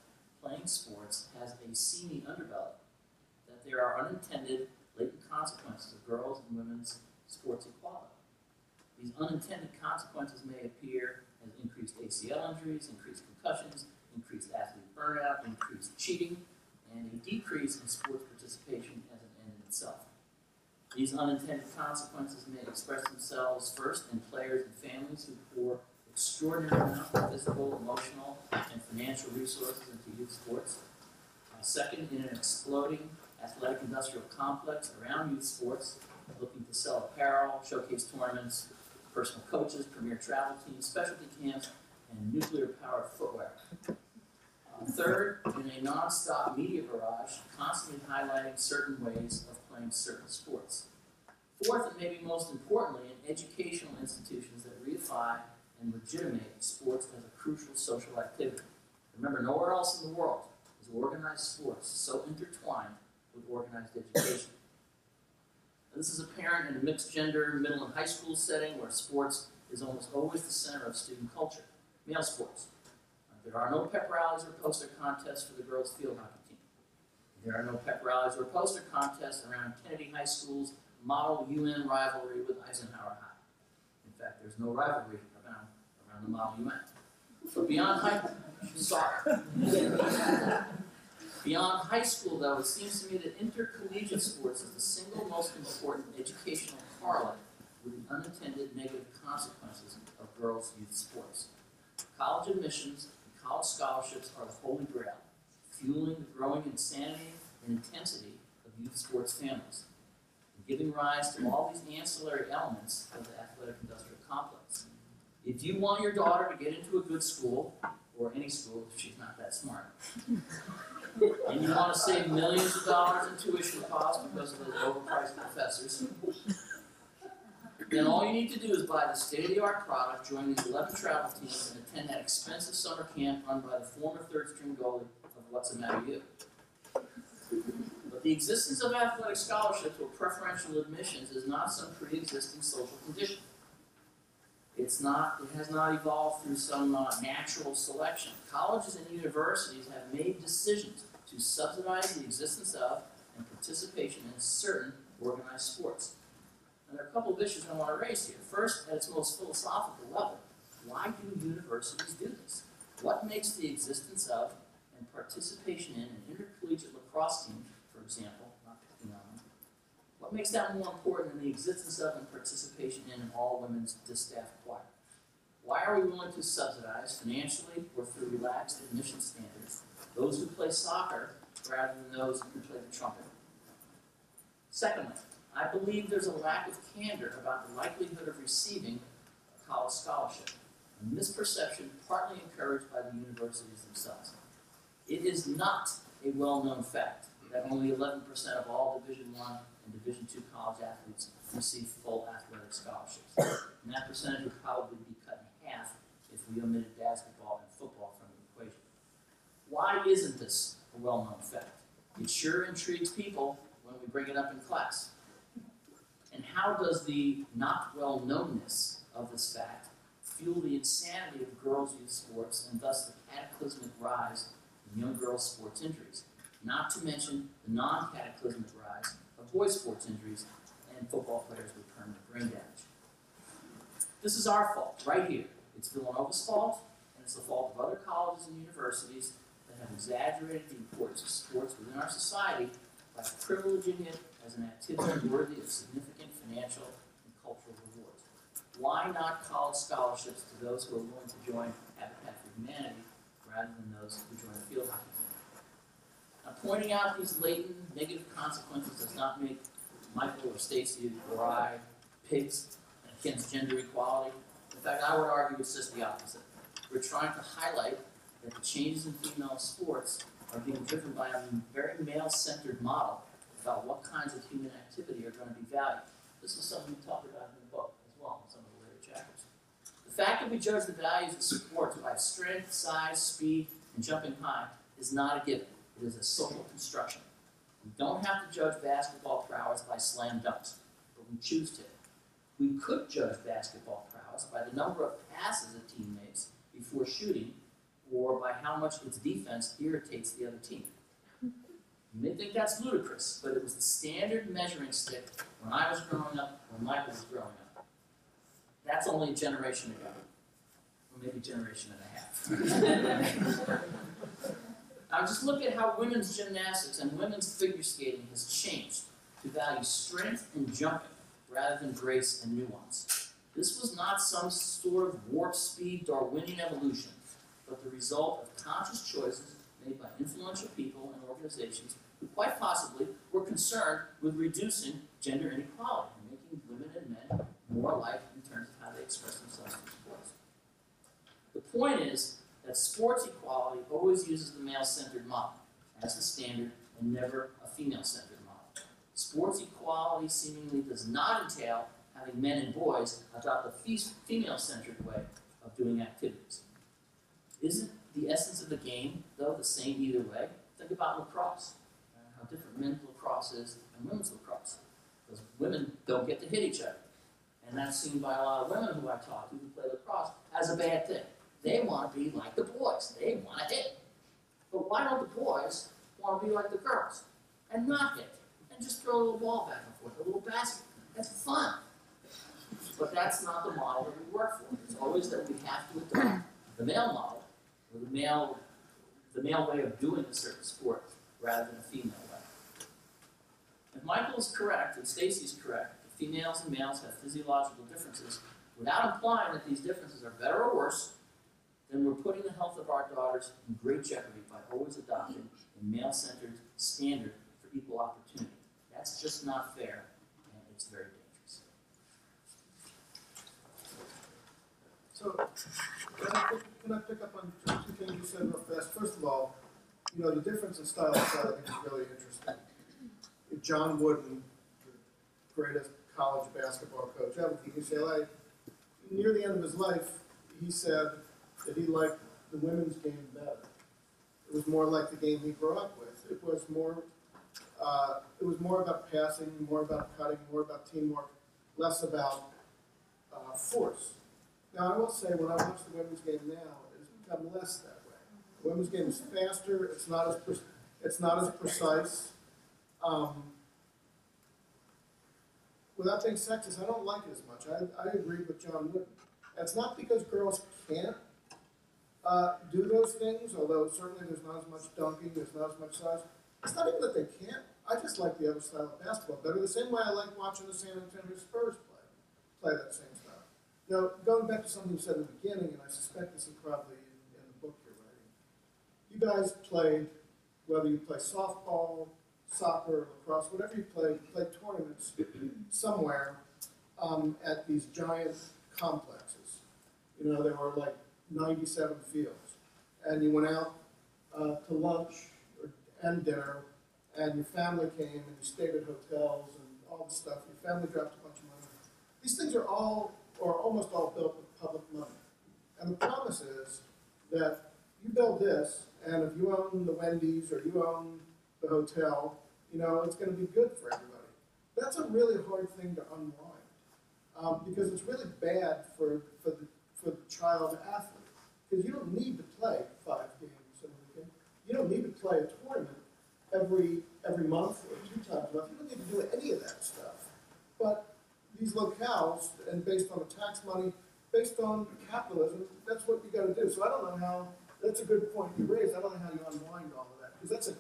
playing sports has a seamy underbelly, that there are unintended, latent consequences of girls' and women's sports equality. These unintended consequences may appear as increased A C L injuries, increased concussions, increased athlete burnout, increased cheating, and a decrease in sports participation as an end in itself. These unintended consequences may express themselves first in players and families who pour extraordinary amounts of physical, emotional, and financial resources into youth sports. Uh, second, in an exploding athletic industrial complex around youth sports, looking to sell apparel, showcase tournaments, personal coaches, premier travel teams, specialty camps, and nuclear-powered footwear. Uh, third, in a non-stop media barrage, constantly highlighting certain ways of playing certain sports. Fourth, and maybe most importantly, in educational institutions that reify and legitimate sports as a crucial social activity. Remember, nowhere else in the world is organized sports so intertwined with organized education. This is apparent in a mixed-gender middle and high school setting where sports is almost always the center of student culture, male sports. Uh, there are no pep rallies or poster contests for the girls' field hockey team. There are no pep rallies or poster contests around Kennedy High School's Model U N rivalry with Eisenhower High. In fact, there's no rivalry around, around the Model U N. So beyond high sorry. Beyond high school, though, it seems to me that intercollegiate sports is the single most important educational correlate with the unintended negative consequences of girls' youth sports. College admissions and college scholarships are the holy grail, fueling the growing insanity and intensity of youth sports families, and giving rise to all these ancillary elements of the athletic industrial complex. If you want your daughter to get into a good school, or any school if she's not that smart, and you want to save millions of dollars in tuition costs because of those overpriced professors, then all you need to do is buy the state-of-the-art product, join these eleven travel teams, and attend that expensive summer camp run by the former third-string goalie of What's the Matter You. But the existence of athletic scholarships or preferential admissions is not some pre-existing social condition. It's not, it has not evolved through some uh, natural selection. Colleges and universities have made decisions to subsidize the existence of and participation in certain organized sports. And there are a couple of issues I want to raise here. First, at its most philosophical level, why do universities do this? What makes the existence of and participation in an intercollegiate lacrosse team, for example, not picking on them, what makes that more important than the existence of and participation in an all-women's distaff choir? Why are we willing to subsidize, financially or through relaxed admission standards, those who play soccer rather than those who play the trumpet? Secondly, I believe there's a lack of candor about the likelihood of receiving a college scholarship, a misperception partly encouraged by the universities themselves. It is not a well-known fact that only eleven percent of all Division one and Division two college athletes receive full athletic scholarships. And that percentage would probably be cut in half if we omitted basketball and football from the equation. Why isn't this a well-known fact? It sure intrigues people when we bring it up in class. And how does the not well-knownness of this fact fuel the insanity of girls' youth sports and thus the cataclysmic rise in young girls' sports injuries? Not to mention the non-cataclysmic rise boys' sports injuries, and football players with permanent brain damage. This is our fault right here. It's Villanova's fault, and it's the fault of other colleges and universities that have exaggerated the importance of sports within our society by privileging it as an activity worthy of significant financial and cultural rewards. Why not college scholarships to those who are willing to join Habitat for Humanity rather than those who join a field hockey team? Now, pointing out these latent negative consequences does not make Michael or Stacy or I pigs against gender equality. In fact, I would argue it's just the opposite. We're trying to highlight that the changes in female sports are being driven by a very male-centered model about what kinds of human activity are going to be valued. This is something we talked about in the book as well, in some of the later chapters. The fact that we judge the values of sports by strength, size, speed, and jumping high is not a given. It is a social construction. We don't have to judge basketball prowess by slam dunks, but we choose to. We could judge basketball prowess by the number of passes it teammates before shooting, or by how much its defense irritates the other team. You may think that's ludicrous, but it was the standard measuring stick when I was growing up, when Michael was growing up. That's only a generation ago, or maybe a generation and a half. Now just look at how women's gymnastics and women's figure skating has changed to value strength and jumping rather than grace and nuance. This was not some sort of warp speed Darwinian evolution, but the result of conscious choices made by influential people and organizations who quite possibly were concerned with reducing gender inequality and making women and men more alike in terms of how they express themselves in sports. The point is that sports equality always uses the male-centered model as the standard and never a female-centered model. Sports equality seemingly does not entail having men and boys adopt a female-centered way of doing activities. Isn't the essence of the game, though, the same either way? Think about lacrosse, and how different men's lacrosse is and women's lacrosse. Because women don't get to hit each other. And that's seen by a lot of women who I talk to who play lacrosse as a bad thing. They want to be like the boys. They want to hit. But why don't the boys want to be like the girls and not hit? And just throw a little ball back and forth, a little basket. That's fun. But that's not the model that we work for. It's always that we have to adopt the male model, or the male, the male way of doing a certain sport rather than a female way. If Michael is correct and Stacy's correct, that females and males have physiological differences, without implying that these differences are better or worse, then we're putting the health of our daughters in great jeopardy by always adopting a male-centered standard for equal opportunity. That's just not fair, and it's very dangerous. So, Can I, pick, can I pick up on two things you said real fast? First of all, you know, the difference in styles I think is really interesting. John Wooden, the greatest college basketball coach ever at U C L A, near the end of his life, he said that he liked the women's game better. It was more like the game he grew up with. It was more, uh, it was more about passing, more about cutting, more about teamwork, less about uh, force. Now, I will say, when I watch the women's game now, it's become less that way. The women's game is faster, it's not as, pre it's not as precise. Um, without being sexist, I don't like it as much. I, I agree with John Wooden. That's not because girls can't uh, do those things, although certainly there's not as much dunking, there's not as much size. It's not even that they can't. I just like the other style of basketball better, the same way I like watching the San Antonio Spurs play, play that same style. Now, going back to something you said in the beginning, and I suspect this is probably in, in the book you're writing, you guys played, whether you play softball, soccer, lacrosse, whatever you play, you play tournaments somewhere um, at these giant complexes. You know, there were like ninety-seven fields. And you went out uh, to lunch or, and dinner, and your family came, and you stayed at hotels and all this stuff. Your family dropped a bunch of money. These things are all, or almost all, built with public money. And the promise is that you build this, and if you own the Wendy's or you own the hotel, you know, it's going to be good for everybody. That's a really hard thing to unwind, um, because it's really bad for, for, the, for the child athlete, because you don't need to play five games in a weekend. You don't need to play a tournament every, every month or two times a month. You don't need to do any of that stuff. But these locales, and based on the tax money, based on capitalism, that's what you got to do. So I don't know how, that's a good point you raised. I don't know how you unwind all of that, because that's a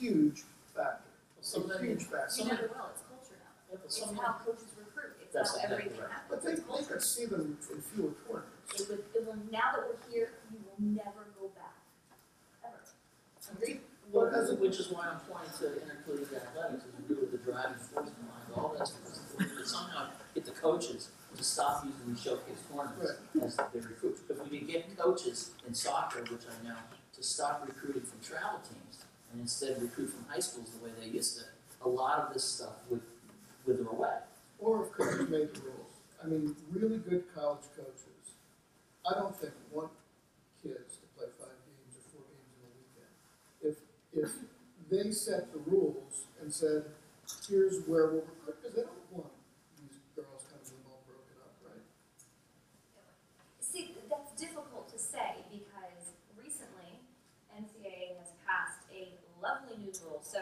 huge factor. Some a huge factor. You know, well, it's culture now. Yeah, it's how coaches recruit. It's that's how everything right. happens. But they, they could see them in fewer tournaments. It would, it will, now that we're here, you will never go back. Ever. Agreed? Well, well, which is why I'm pointing to intercollegiate athletics, as we do with the driving force behind all that stuff. But somehow get the coaches to stop using the showcase tournaments right. as they recruit. If we could get coaches in soccer, which I know, to stop recruiting from travel teams and instead recruit from high schools the way they used to, a lot of this stuff would wither away. Or if coaches made the rules. I mean, really good college coaches, I don't think want kids to play five games or four games in a weekend. If if they set the rules and said, here's where we'll recruit, because they don't want these girls kind of being all broken up, right? See, that's difficult to say because recently N C double A has passed a lovely new rule. So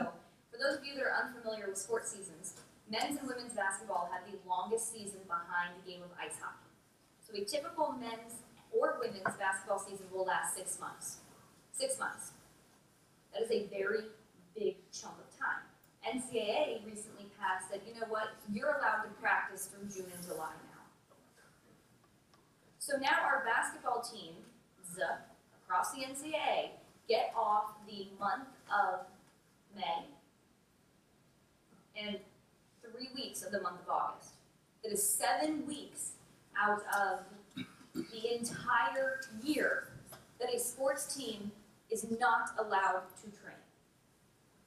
for those of you that are unfamiliar with sports seasons, men's and women's basketball have the longest season behind the game of ice hockey. So a typical men's or women's basketball season will last six months. Six months. That is a very big chunk of time. N C double A recently passed that, you know what, you're allowed to practice from June and July now. So now our basketball teams across the N C double A get off the month of May and three weeks of the month of August. That is seven weeks out of the entire year that a sports team is not allowed to train.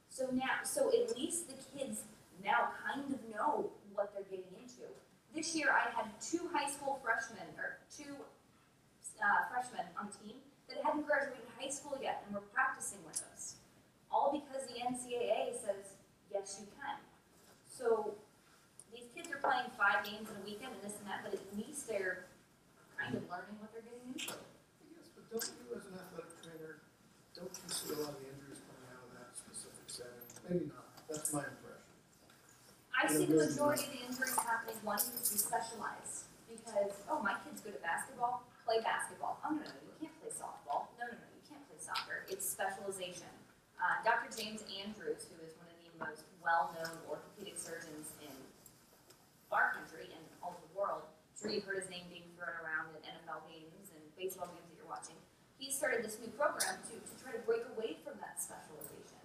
So now, so at least the kids now kind of know what they're getting into. This year I had two high school freshmen, or two uh, freshmen on the team that hadn't graduated high school yet and were practicing with us. All because the N C double A says, yes you can. So these kids are playing five games in a weekend and this and that, but at least they're kind of learning what they're getting into. Yes, but don't you as an athletic trainer, don't you see a lot of the injuries coming out of that specific setting? Maybe not. That's my impression. I see the majority of the injuries happening when you specialize. Because, oh, my kid's good at basketball, play basketball. Oh, no, no, you can't play softball. No, no, no, you can't play soccer. It's specialization. Uh, Doctor James Andrews, who is one of the most well-known orthopedic surgeons in our country and all over the world, I'm sure you've heard his name being thrown around at N F L games and baseball games that you're watching. He started this new program to, to try to break away from that specialization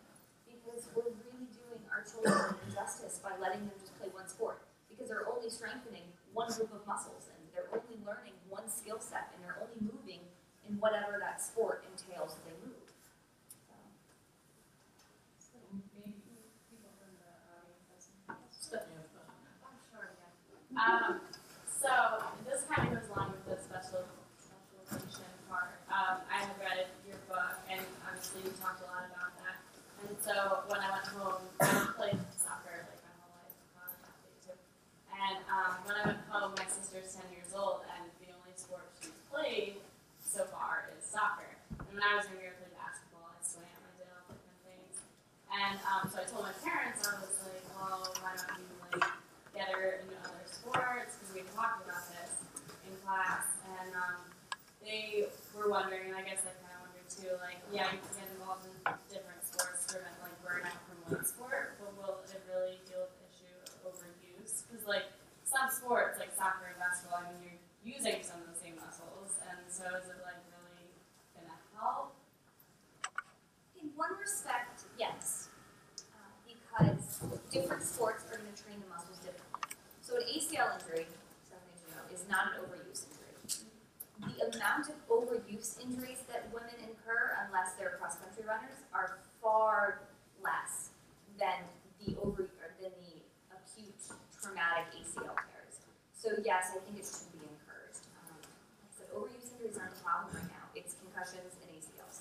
because we're really doing our children an injustice by letting them just play one sport because they're only strengthening one group of muscles and they're only learning one skill set and they're only moving in whatever that sport entails that they move. So maybe people from the audience have some questions. I'm sure, yeah. Um, so this kind of goes along with the special specialization. Um, I have read your book, and obviously you talked a lot about that. And so when I went home, I played soccer like my whole life. I'm an athlete too. And um, when I went home, my sister's ten years old, and the only sport she's played so far is soccer. And when I was younger, I played basketball. I swam. I did all different things. And um, so I told my parents, I was like, well, why don't you like get her into other sports? Because we talked about this in class, and. Um, They were wondering, and I guess I kind of wondered too, like, yeah, you can get involved in different sports to prevent like burnout from one sport, but will it really deal with the issue of overuse? Because like some sports, like soccer and basketball, I mean, you're using some of the same muscles, and so is it like really gonna help? In one respect, yes, uh, because different sports are gonna train the muscles differently. So an A C L injury, some things you know, is not an overuse injury. The amount of overuse injuries that women incur, unless they're cross-country runners, are far less than the over or than the acute traumatic A C L tears. So yes, I think it should be encouraged. Um, like I said, overuse injuries aren't a problem right now. It's concussions and A C Ls.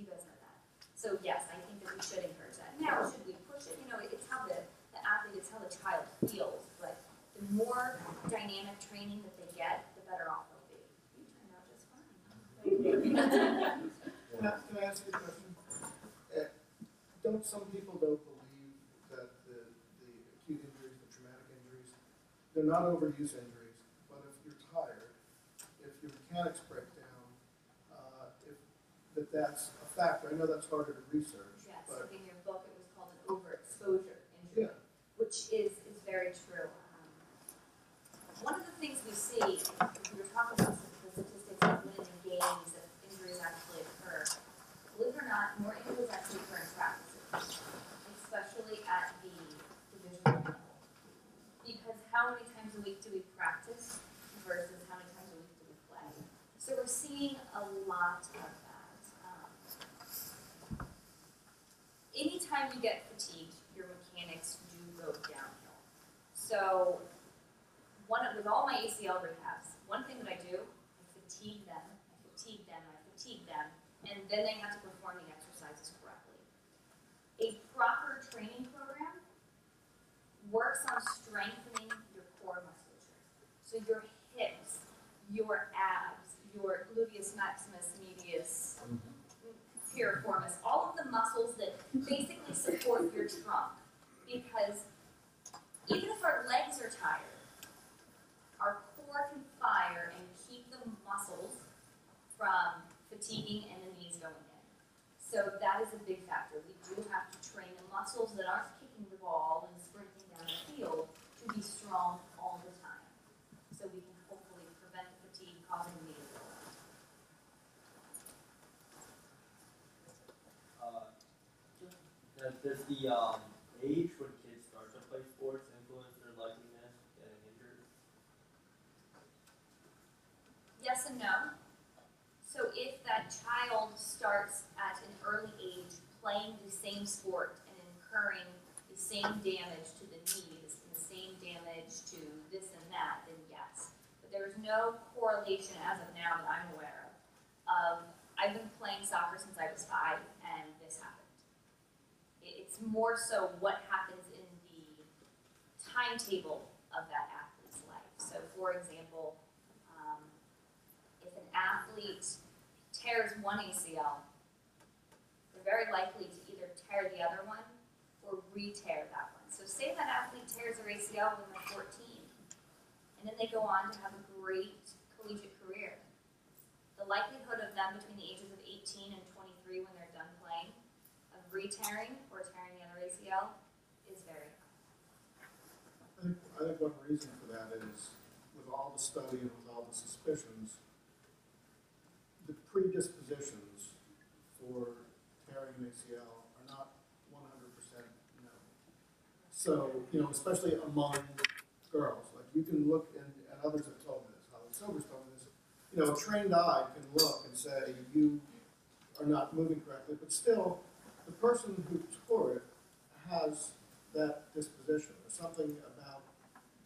You guys know that. So yes, I think that we should encourage that. Now, should we push it? You know, it's how the, the athlete, it's how the child feels. But the more dynamic training that they get, the better off. Can I ask you a question? Uh, don't some people don't believe that the, the acute injuries, the traumatic injuries, they're not overuse injuries, but if you're tired, mechanics breakdown, uh, if that that's a factor. I know that's harder to research. Yes, but in your book it was called an overexposure injury, yeah. which is, is very true. Um, one of the things we see, we were talking about the statistics of winning games that injuries actually occur. Believe it or not, more injuries actually occur in practices, especially at the division level. Because how many times a week do we practice versus how many times a week do we play? So we're seeing a lot of that. Um, anytime you get fatigued, your mechanics do go downhill. So one with all my A C L rehabs, one thing that I do, I fatigue them, I fatigue them, I fatigue them, and then they have to perform the exercises correctly. A proper training program works on strengthening your core musculature. So your hips, your abs, your gluteus maximus, medius, piriformis, all of the muscles that basically support your trunk. Because even if our legs are tired, our core can fire and keep the muscles from fatiguing and the knees going in. So that is a big factor. We do have to train the muscles that aren't kicking the ball and sprinting down the field to be strong all the time. So we can hopefully prevent fatigue causing knee injury. Uh, does the um, age when kids start to play sports influence their likeliness of getting injured? Yes and no. So if that child starts at an early age playing the same sport and incurring the same damage to the knees and the same damage to this and that, then yes. But there's no correlation as of now that I'm aware of. Um, I've been playing soccer since I was five, and this happened. It's more so what happens in the timetable of that athlete's life. So for example, um, if an athlete tears one A C L, they're very likely to either tear the other one or re-tear that one. So say that athlete tears their A C L when they're fourteen, and then they go on to have a great collegiate career. The likelihood of them between the ages of eighteen and twenty-three when they're done playing, of re-tearing or tearing the other A C L, is very high. I think, I think one reason for that is, with all the study and with all the suspicions, the predispositions for tearing an A C L are not one hundred percent known. So, you know, especially among girls, like you can look, and, and others have told me this, Howard Silver's told me this, you know, a trained eye can look and say, you are not moving correctly, but still, the person who tore it has that disposition, or something about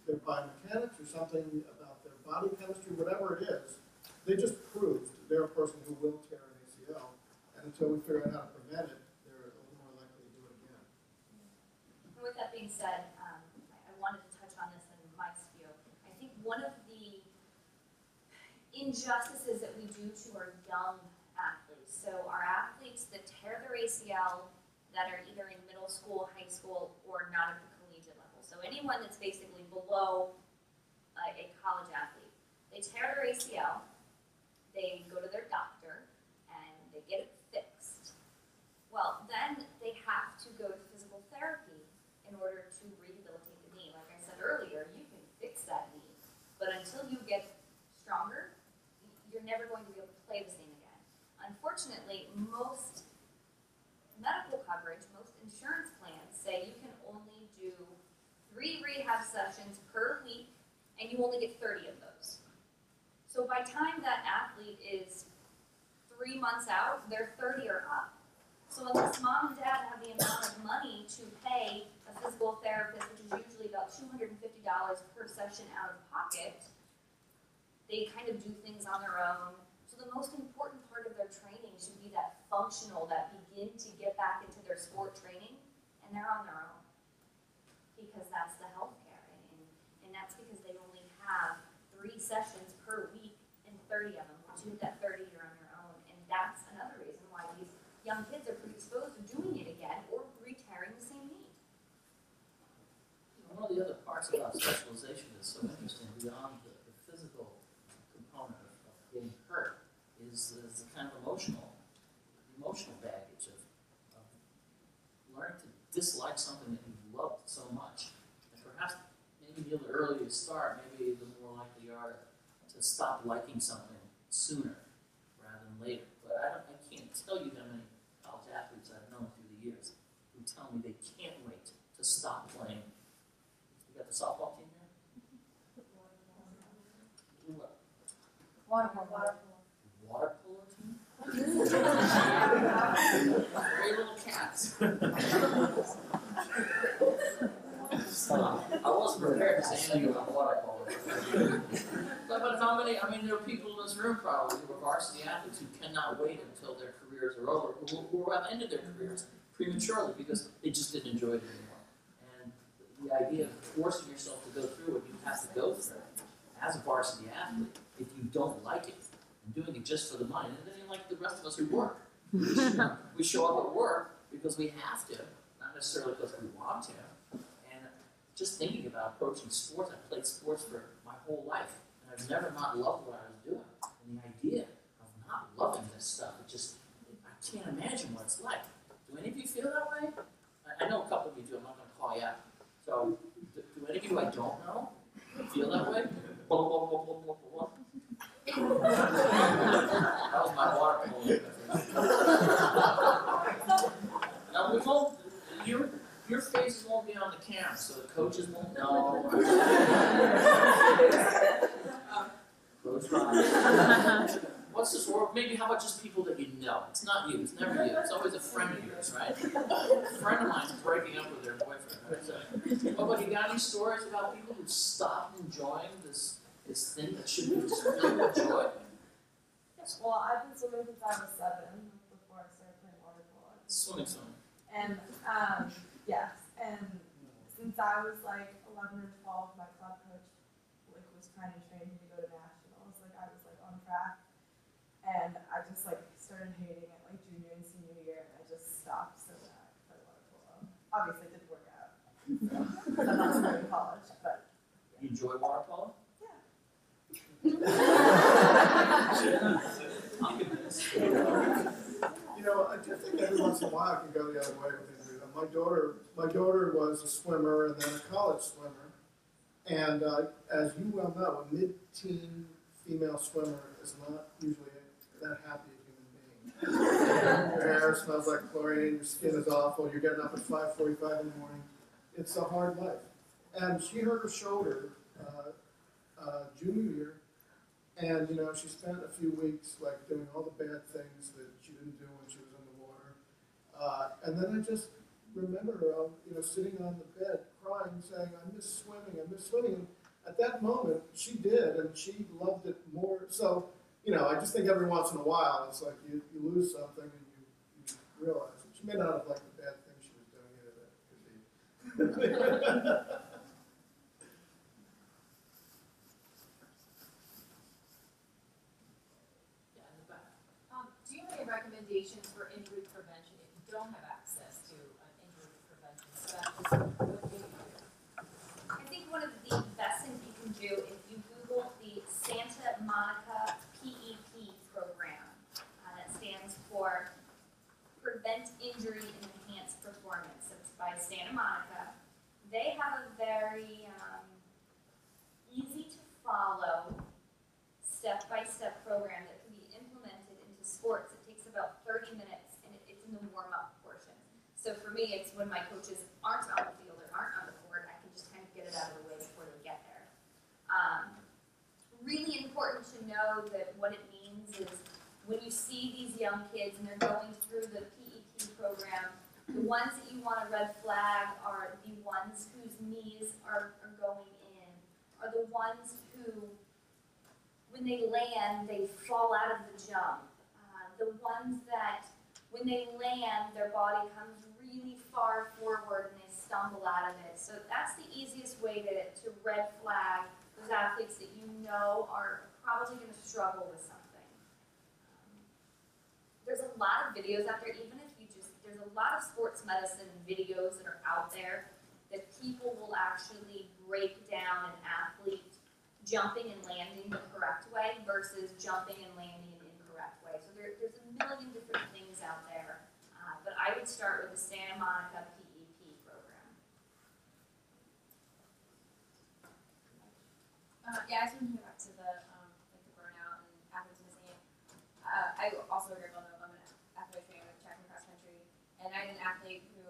their biomechanics, or something about their body chemistry, whatever it is. They just proved they're a person who will tear an A C L, and until we figure out how to prevent it, they're a little more likely to do it again. And with that being said, um, I wanted to touch on this in Mike's view. I think one of the injustices that we do to our young athletes, so our athletes that tear their A C L that are either in middle school, high school, or not at the collegiate level. So anyone that's basically below uh, a college athlete, they tear their A C L, they go to their doctor, and they get it fixed. Well, then they have to go to physical therapy in order to rehabilitate the knee. Like I said earlier, you can fix that knee, but until you get stronger, you're never going to be able to play the same again. Unfortunately, most medical coverage, most insurance plans say you can only do three rehab sessions per week, and you only get thirty of those. So by the time that athlete is three months out, they're thirty or up. So unless mom and dad have the amount of money to pay a physical therapist, which is usually about two hundred fifty dollars per session out of pocket, they kind of do things on their own. So the most important part of their training should be that functional, that begin to get back into their sport training, and they're on their own. Because that's the healthcare, and, and that's because they only have three sessions per week, and thirty of them. Once you hit that thirty, you're on your own. And that's another reason why these young kids are predisposed to doing it again or re-tearing the same knee. One of the other parts about specialization is so interesting beyond the, the physical component of getting dislike something that you loved so much, and perhaps maybe the earlier you start, maybe the more likely you are to stop liking something sooner rather than later. But I, don't, I can't tell you how many college athletes I've known through the years who tell me they can't wait to stop playing. You got the softball team here? Water polo. Water polo. Water polo team? Very little cats. Stop. I wasn't prepared to say anything about water polo. But how many, I mean, there are people in this room probably who are varsity athletes who cannot wait until their careers are over, who have ended their careers prematurely because they just didn't enjoy it anymore. And the idea of forcing yourself to go through what you have to go through as a varsity athlete, if you don't like it, and doing it just for the money, and then like the rest of us who work. We show up at work because we have to, not necessarily because we want to. And just thinking about approaching sports, I played sports for my whole life, and I've never not loved what I was doing. And the idea of not loving this stuff, it just, I can't imagine what it's like. Do any of you feel that way? I know a couple of you do, I'm not going to call you out. So, do, do any of you I don't know feel that way? Whoa, whoa, whoa, whoa, whoa, whoa. That was my water polo. Now, we won't, your, your faces won't be on the camera, so the coaches won't know. Coach Ron. What's this word? Maybe how about just people that you know? It's not you, it's never you. It's always a friend of yours, right? A friend of mine's breaking up with their boyfriend, right? So, oh, but you got any stories about people who stopped enjoying this? This thing that should be just really enjoyed. Yes. Well, I've been swimming since I was seven before I started playing water polo. Swimming, swimming. And um, yes, and since I was like eleven or twelve, my club coach like was trying to train me to go to nationals. Like I was like on track, and I just like started hating it like junior and senior year, and I just stopped so that I could play water polo. Obviously, it didn't work out. So I'm not starting college, but yeah. You enjoy water polo? You know, I do think every once in a while I can go the other way with injury. My daughter, my daughter was a swimmer and then a college swimmer, and uh, as you well know, a mid-teen female swimmer is not usually that happy a human being. Your hair smells like chlorine. Your skin is awful. You're getting up at five forty-five in the morning. It's a hard life, and she hurt her shoulder uh, uh, junior year. And, you know, she spent a few weeks, like, doing all the bad things that she didn't do when she was in the water. Uh, and then I just remember her, you know, sitting on the bed crying, saying, I miss swimming, I miss swimming. And at that moment, she did, and she loved it more. So, you know, I just think every once in a while, it's like you, you lose something and you, you realize it. She may not have liked the bad thing she was doing either, that could be. Recommendations for injury prevention if you don't have access to an injury prevention specialist? What do you do? I think one of the best things you can do if you Google the Santa Monica P E P program. Uh, that stands for Prevent Injury and Enhance Performance. It's by Santa Monica. They have a very um, easy to follow step-by-step program that can be implemented into sports. About thirty minutes, and it's in the warm-up portion. So for me, it's when my coaches aren't on the field or aren't on the court, I can just kind of get it out of the way before they get there. Um, really important to know that what it means is when you see these young kids and they're going through the P E P program, the ones that you want a red flag are the ones whose knees are, are going in, are the ones who, when they land, they fall out of the jump. The ones that, when they land, their body comes really far forward and they stumble out of it. So that's the easiest way to, to red flag those athletes that you know are probably going to struggle with something. Um, there's a lot of videos out there, even if you just, there's a lot of sports medicine videos that are out there that people will actually break down an athlete jumping and landing the correct way versus jumping and landing way. So there, there's a million different things out there, uh, but I would start with the Santa Monica P E P. Yeah, I was thinking back to the um, like the burnout and athletes missing it. Uh, I also grew up in an athletic family with track and cross country, and I had an athlete who,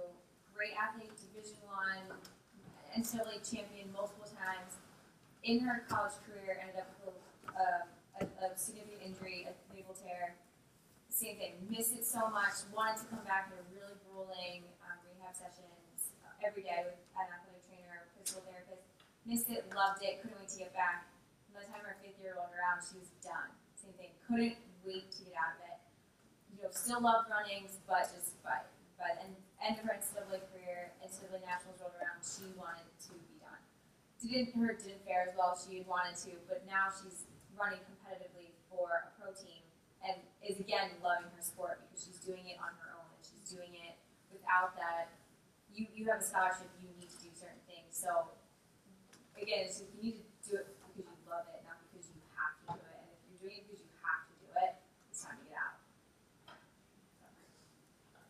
great athlete, Division I, N C double A champion multiple times. In her college career, ended up with a, a, a significant injury, a navel tear. Same thing, missed it so much, wanted to come back to really grueling um, rehab sessions every day with an athletic trainer, physical therapist. Missed it, loved it, couldn't wait to get back. By the time our fifth year rolled around, she was done. Same thing, couldn't wait to get out of it. You know, still loved runnings, but just but but and end of her N C double A career, N C double A nationals rolled around, she wanted to be done. Didn't her didn't fare as well as she wanted to, but now she's running competitively for a pro team and is again loving her sport because she's doing it on her own and she's doing it without that. You you have a scholarship, you need to do certain things. So. Again, it's just, you need to do it because you love it, not because you have to do it. And if you're doing it because you have to do it, it's time to get out. I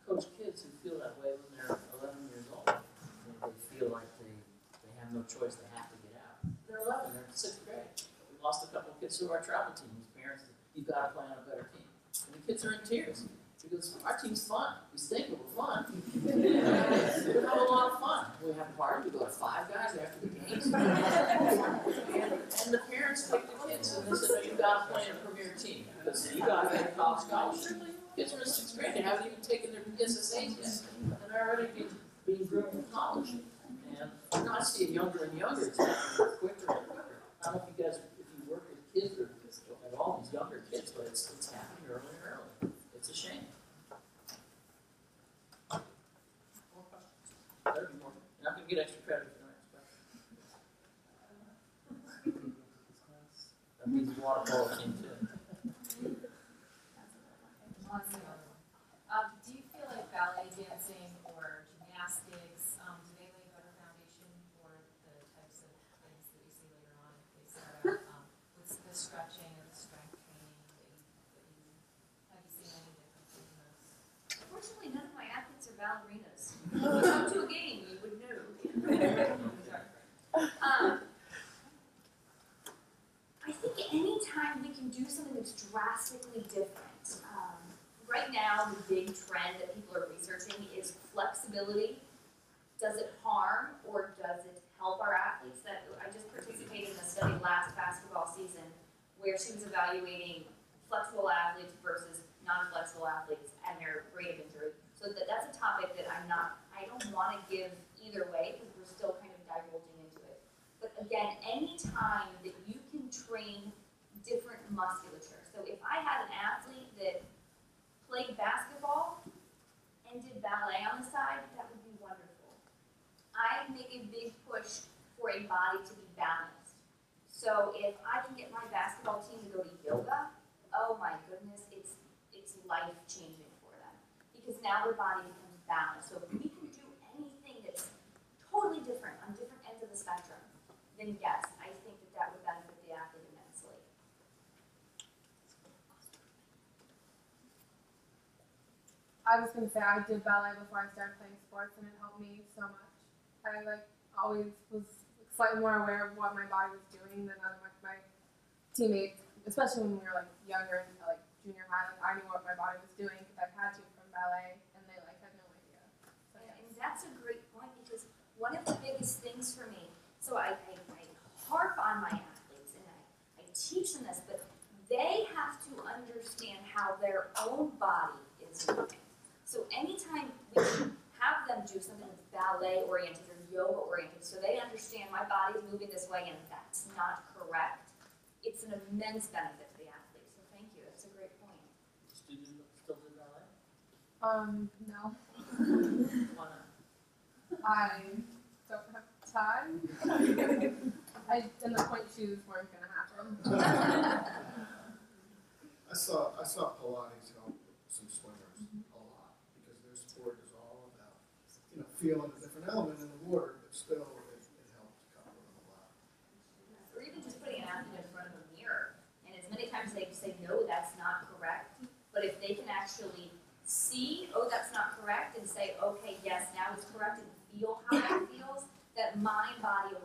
coach kids who feel that way when they're eleven years old. They, they feel like they, they have no choice, they have to get out. They're eleven, they're in sixth grade. We lost a couple of kids to our travel team. Whose parents said, you've got to play on a better team. And the kids are in tears because our team's fun. We stink, but we're fun. We have a lot of fun. We have a party. We go to Five Guys after the games. And the parents take the kids and they say, no, you've got to play in a premier team. Because you've got to get a college scholarship. Kids are in sixth grade. They haven't even taken their S S As yet. And they're already being, being groomed in college. And you know, I see it younger and younger. It's happening quicker and quicker. I don't know if you guys, if you work with kids or at all, these younger kids, but it's, it's happening early and early. It's a shame. More questions? There'll be more. You're not going to get extra credit if you don't ask questions. That means water polo team too. Um, do you feel like ballet dancing or gymnastics, um, do they lay a better foundation for the types of things that you see later on if they start out um, with the stretching or the strength training? Unfortunately, none of my athletes are ballerinas. If you come to a game, you would know. um, I think any time we can do something that's drastically different. Um, right now, the big trend that people are researching is flexibility. Does it harm or does it help our athletes? That I just participated in a study last basketball season where she was evaluating flexible athletes versus non-flexible athletes and their rate of injury. So that, that's a topic that I'm not, I don't want to give either way because we're still kind of divulging into it. But again, any time that you can train different musculature. So if I had an athlete that played basketball and did ballet on the side, that would be wonderful. I make a big push for a body to be balanced. So if I can get my basketball team to go to yoga, oh my goodness, it's it's life-changing for them. Because now their body becomes balanced. So if we can do anything that's totally different on different ends of the spectrum, then yes, I think that that would benefit the athlete immensely. I was going to say, I did ballet before I started playing sports, and it helped me so much. I like always was slightly more aware of what my body was doing than other my teammates, especially when we were like younger and like junior high, like I knew what my body was doing because I've had to from ballet, and they like had no idea. So, yeah. And that's a great point because one of the biggest things for me, so I, I, I harp on my athletes and I, I teach them this, but they have to understand how their own body is moving. So anytime we have them do something that's ballet oriented or yoga oriented, so they understand my body's moving this way and that's not correct, it's an immense benefit to the athlete. So thank you. That's a great point. Do you still do ballet? Um, no. Why not? I don't have time. I and the point shoes weren't gonna happen. I saw I saw Pilates help some swimmers mm-hmm. a lot because their sport is all about you know feeling a different element in the water, but still it, it helped cover them a lot. Or even just putting an athlete in front of a mirror. And as many times they say, no, that's not correct. But if they can actually see, oh, that's not correct, and say, okay, yes, now it's correct, and feel how that feels, that mind-body